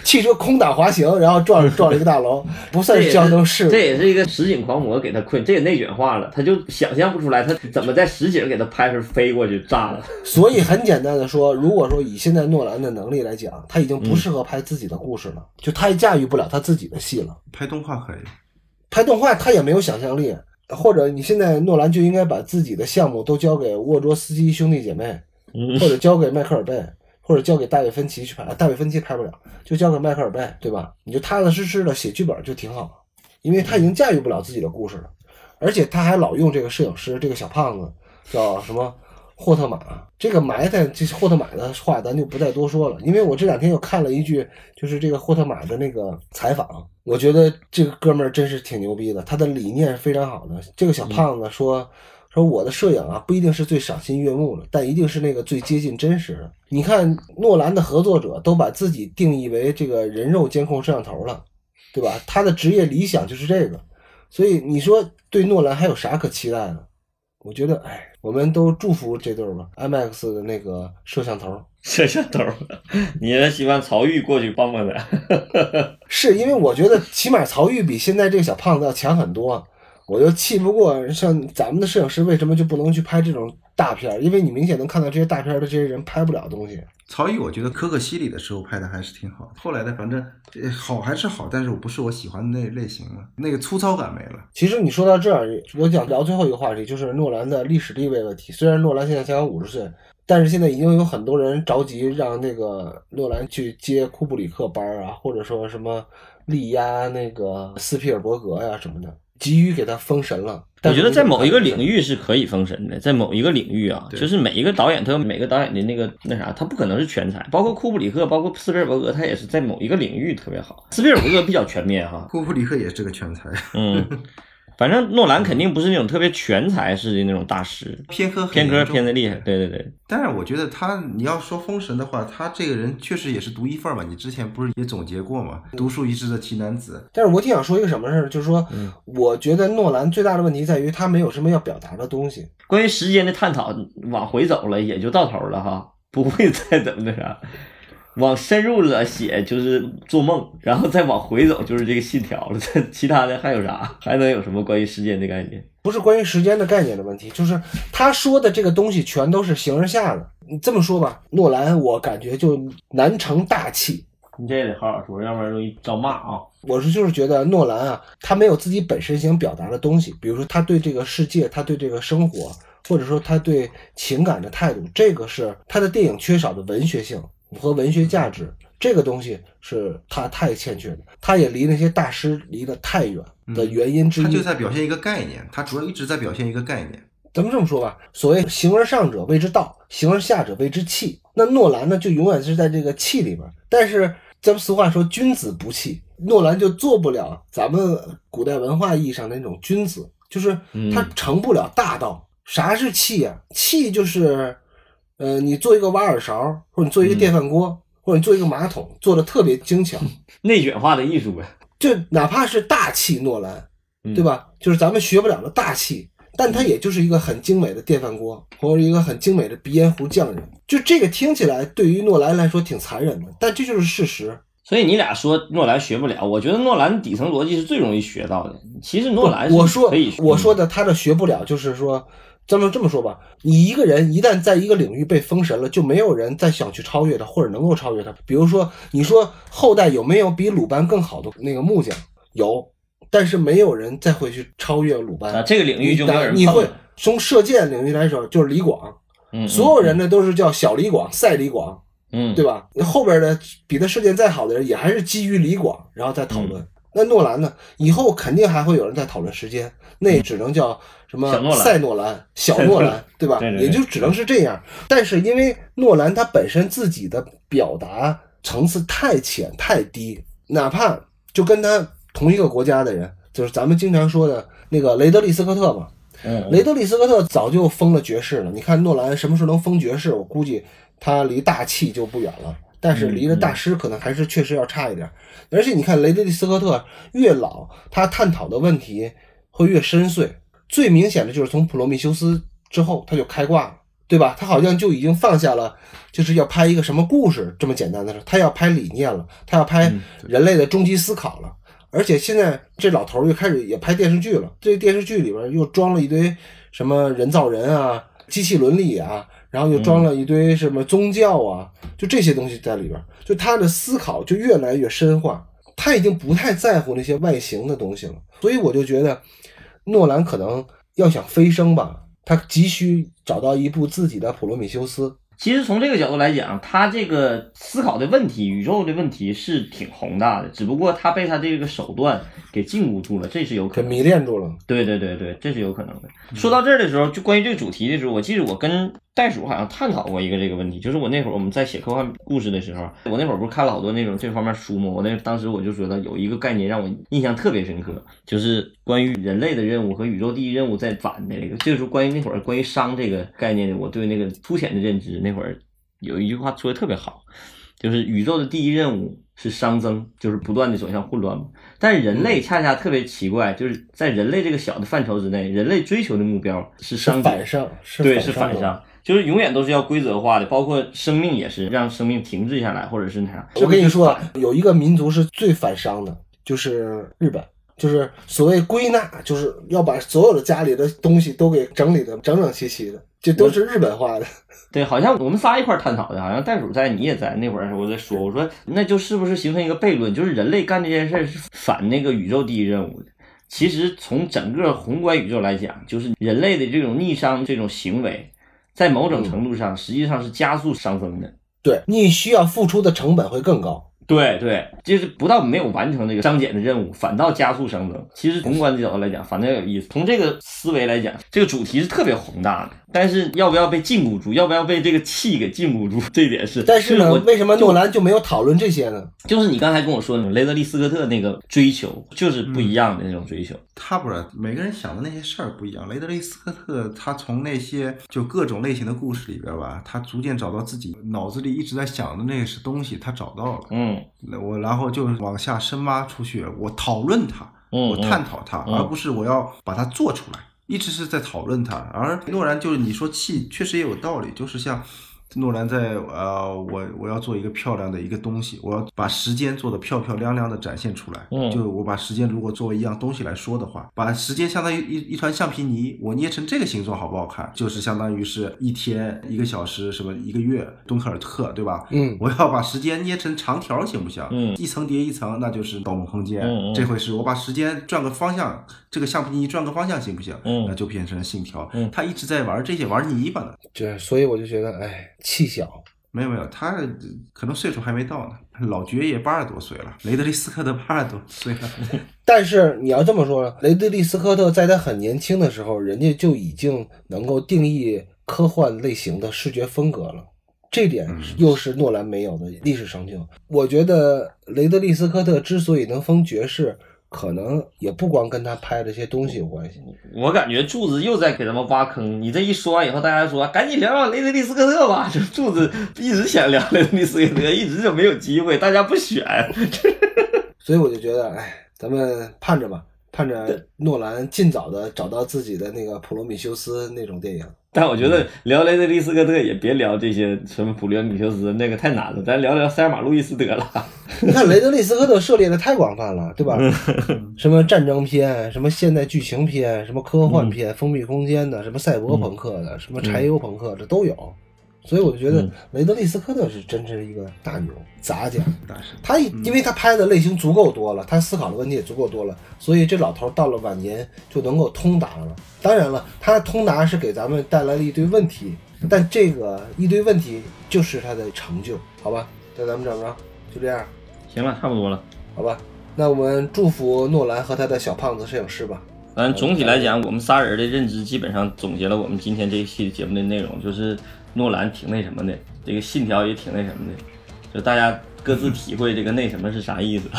汽车空挡滑行，然后撞撞了一个大楼，不算是交通事故。这也是一个实景狂魔给他困，这也内卷化了，他就想象不出来他怎么在实景给他拍出飞过去炸了。所以很简单的说，如果说以现在诺兰的能力来讲，他已经不适合拍自己。自己的故事了，就他也驾驭不了他自己的戏了。拍动画可以，拍动画他也没有想象力。或者你现在诺兰就应该把自己的项目都交给沃卓斯基兄弟姐妹，或者交给迈克尔贝，或者交给大卫芬奇去拍。大卫芬奇拍不了，就交给迈克尔贝，对吧？你就踏踏实实的写剧本就挺好，因为他已经驾驭不了自己的故事了。而且他还老用这个摄影师，这个小胖子叫什么？霍特马，这个埋汰，这霍特马的话咱就不再多说了，因为我这两天又看了一句就是这个霍特马的那个采访，我觉得这个哥们儿真是挺牛逼的，他的理念是非常好的。这个小胖子说、嗯、说我的摄影啊不一定是最赏心悦目的，但一定是那个最接近真实的。你看诺兰的合作者都把自己定义为这个人肉监控摄像头了，对吧？他的职业理想就是这个，所以你说对诺兰还有啥可期待的？我觉得哎，我们都祝福这对吧 IMAX 的那个摄像头摄像头你也希望曹郁过去帮帮他是因为我觉得起码曹郁比现在这个小胖子要强很多，我就气不过像咱们的摄影师为什么就不能去拍这种大片，因为你明显能看到这些大片的这些人拍不了东西。曹郁我觉得可可西里的时候拍的还是挺好，后来的反正好还是好，但是我不是我喜欢的那类型了，那个粗糙感没了。其实你说到这儿，我想聊最后一个话题，就是诺兰的历史地位问题。虽然诺兰现在才刚五十岁，但是现在已经有很多人着急让那个诺兰去接库布里克班啊，或者说什么力压那个斯皮尔伯格呀、啊、什么的，急于给他封神了。我觉得在某一个领域是可以封神的，在某一个领域啊，就是每一个导演他有每个导演的那个那啥，他不可能是全才，包括库布里克，包括斯皮尔伯格，他也是在某一个领域特别好。斯皮尔伯格比较全面哈，库布里克也是个全才。嗯，反正诺兰肯定不是那种特别全才式的那种大师，偏科偏科偏的厉害。对对对。但是我觉得他，你要说封神的话，他这个人确实也是独一份嘛。你之前不是也总结过嘛，独树一帜的奇男子。但是我挺想说一个什么事儿，就是说、嗯，我觉得诺兰最大的问题在于他没有什么要表达的东西。关于时间的探讨往回走了，也就到头了哈，不会再怎么那啥。往深入了写就是做梦，然后再往回走就是这个信条了，其他的还有啥？还能有什么关于时间的概念？不是关于时间的概念的问题，就是他说的这个东西全都是形而下的。你这么说吧，诺兰我感觉就难成大器。你这得好好说，要不然容易招骂啊。我是就是觉得诺兰啊，他没有自己本身想表达的东西，比如说他对这个世界，他对这个生活，或者说他对情感的态度，这个是他的电影缺少的文学性和文学价值，这个东西是他太欠缺的，他也离那些大师离得太远的原因之一、嗯、他就在表现一个概念，他主要一直在表现一个概念。咱们这么说吧，所谓形而上者谓之道，形而下者谓之器，那诺兰呢就永远是在这个器里面，但是咱们俗话说君子不器，诺兰就做不了咱们古代文化意义上的那种君子，就是他成不了大道、嗯、啥是器啊？器就是呃，你做一个挖耳勺，或者你做一个电饭锅、嗯、或者你做一个马桶，做的特别精巧，内卷化的艺术呗。就哪怕是大器诺兰、嗯、对吧，就是咱们学不了的大器，但它也就是一个很精美的电饭锅，或者一个很精美的鼻烟壶匠人，就这个听起来对于诺兰来说挺残忍的，但这就是事实。所以你俩说诺兰学不了，我觉得诺兰底层逻辑是最容易学到的。其实诺兰是可以学的，我说我说的他的学不了，就是说咱们这么说吧，你一个人一旦在一个领域被封神了，就没有人再想去超越他或者能够超越他。比如说你说后代有没有比鲁班更好的那个木匠，有，但是没有人再会去超越鲁班、啊、这个领域就没有人。你会从射箭领域来说就是李广、嗯嗯、所有人呢都是叫小李广赛李广，嗯，对吧，后边的比他射箭再好的人也还是基于李广然后再讨论、嗯、那诺兰呢以后肯定还会有人在讨论时间，那也只能叫什么赛诺兰小诺兰，对吧，对对对，也就只能是这样。但是因为诺兰他本身自己的表达层次太浅太低，哪怕就跟他同一个国家的人，就是咱们经常说的那个雷德利·斯科特嘛。嗯，雷德利·斯科特早就封了爵士了。你看诺兰什么时候能封爵士，我估计他离大器就不远了，但是离了大师可能还是确实要差一点。而且你看雷德利·斯科特越老，他探讨的问题会越深邃。最明显的就是从普罗米修斯之后他就开挂了，对吧，他好像就已经放下了就是要拍一个什么故事这么简单的事，他要拍理念了，他要拍人类的终极思考了。而且现在这老头又开始也拍电视剧了，这电视剧里边又装了一堆什么人造人啊，机器伦理啊，然后又装了一堆什么宗教啊，就这些东西在里边，就他的思考就越来越深化，他已经不太在乎那些外形的东西了。所以我就觉得诺兰可能要想飞升吧，他急需找到一部自己的普罗米修斯。其实从这个角度来讲，他这个思考的问题、宇宙的问题是挺宏大的，只不过他被他这个手段给禁锢住了，这是有可能迷恋住了。对对对对，这是有可能的。嗯、说到这儿的时候，就关于这个主题的时候，我记得我跟袋鼠好像探讨过一个这个问题，就是我那会儿我们在写科幻故事的时候，我那会儿不是看了好多那种这方面书吗？我那当时我就觉得有一个概念让我印象特别深刻，就是关于人类的任务和宇宙第一任务在反的这个，就是关于那会儿关于熵这个概念的，我对那个粗浅的认知。那会儿有一句话说的特别好，就是宇宙的第一任务是熵增，就是不断的走向混乱嘛。但人类恰恰特别奇怪，就是在人类这个小的范畴之内，人类追求的目标是熵反熵，对，是反熵，就是永远都是要规则化的，包括生命也是让生命停滞下来，或者是那样。我跟你说啊，有一个民族是最反熵的，就是日本。就是所谓归纳，就是要把所有的家里的东西都给整理的整整齐齐的，这都是日本化的。对，好像我们仨一块探讨的，好像袋鼠在，你也在，那会儿我在说，我说那就是不是形成一个悖论，就是人类干这件事是反那个宇宙第一任务的。其实从整个宏观宇宙来讲，就是人类的这种逆熵这种行为，在某种程度上实际上是加速熵增的。对，你需要付出的成本会更高。对对，就是不到没有完成这个熵减的任务，反倒加速熵增。其实宏观的角度来讲，反正有意思。从这个思维来讲，这个主题是特别宏大的，但是要不要被禁锢住，要不要被这个气给禁锢住，这一点是。但是呢，为什么诺兰就没有讨论这些呢？就是你刚才跟我说的雷德利·斯科特那个追求，就是不一样的那种追求。嗯、他不是每个人想的那些事儿不一样。雷德利·斯科特他从那些就各种类型的故事里边吧，他逐渐找到自己脑子里一直在想的那些东西，他找到了。嗯。我然后就往下深挖出去，我讨论它，我探讨它，而不是我要把它做出来，一直是在讨论它。而诺兰就是你说气确实也有道理，就是像诺兰在呃，我我要做一个漂亮的一个东西，我要把时间做得漂漂亮亮的展现出来。嗯，就我把时间如果作为一样东西来说的话，把时间相当于一一团橡皮泥，我捏成这个形状好不好看？就是相当于是一天、一个小时、什么一个月，敦刻尔特，对吧？嗯，我要把时间捏成长条，行不行？嗯，一层叠一层，那就是《盗梦空间》。嗯嗯，这回是我把时间转个方向，这个橡皮泥转个方向，行不行？嗯，那就变成了信条。嗯，他一直在玩这些玩泥巴的。对，所以我就觉得，哎。气小，没有没有，他可能岁数还没到呢。老爵爷八十多岁了，雷德利·斯科特八十多岁了。但是你要这么说，雷德利·斯科特在他很年轻的时候，人家就已经能够定义科幻类型的视觉风格了，这点又是诺兰没有的历史成就。嗯，我觉得雷德利·斯科特之所以能封爵士，可能也不光跟他拍的这些东西有关系。我感觉柱子又在给他们挖坑。你这一说完以后，大家说赶紧聊聊雷德利·斯科特吧。这柱子一直想聊雷德利·斯科特，一直就没有机会，大家不选。所以我就觉得，哎，咱们盼着吧，盼着诺兰尽早的找到自己的那个普罗米修斯那种电影。但我觉得聊雷德利·斯科特也别聊这些什么普罗米修斯，那个太难了，咱聊聊塞尔玛·路易斯得了。你看雷德利·斯科特涉猎的太广泛了，对吧？什么战争片，什么现代剧情片，什么科幻片，嗯，封闭空间的，什么赛博朋克的，嗯，什么柴油朋克，这都有。所以我就觉得雷德利·斯科特是真是一个大牛杂家，他因为他拍的类型足够多了，他思考的问题也足够多了，所以这老头到了晚年就能够通达了。当然了，他的通达是给咱们带来了一堆问题，但这个一堆问题就是他的成就，好吧？那咱们怎么着？就这样，行了，差不多了，好吧？那我们祝福诺兰和他的小胖子摄影师吧。咱总体来讲，我们仨人的认知基本上总结了我们今天这一期节目的内容，就是。诺兰挺那什么的，这个信条也挺那什么的，就大家各自体会这个那什么是啥意思。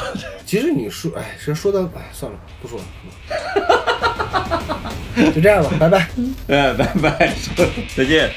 其实你说，哎，这说到，哎，算了，不说了，就这样吧，拜拜，哎，拜拜，说再见。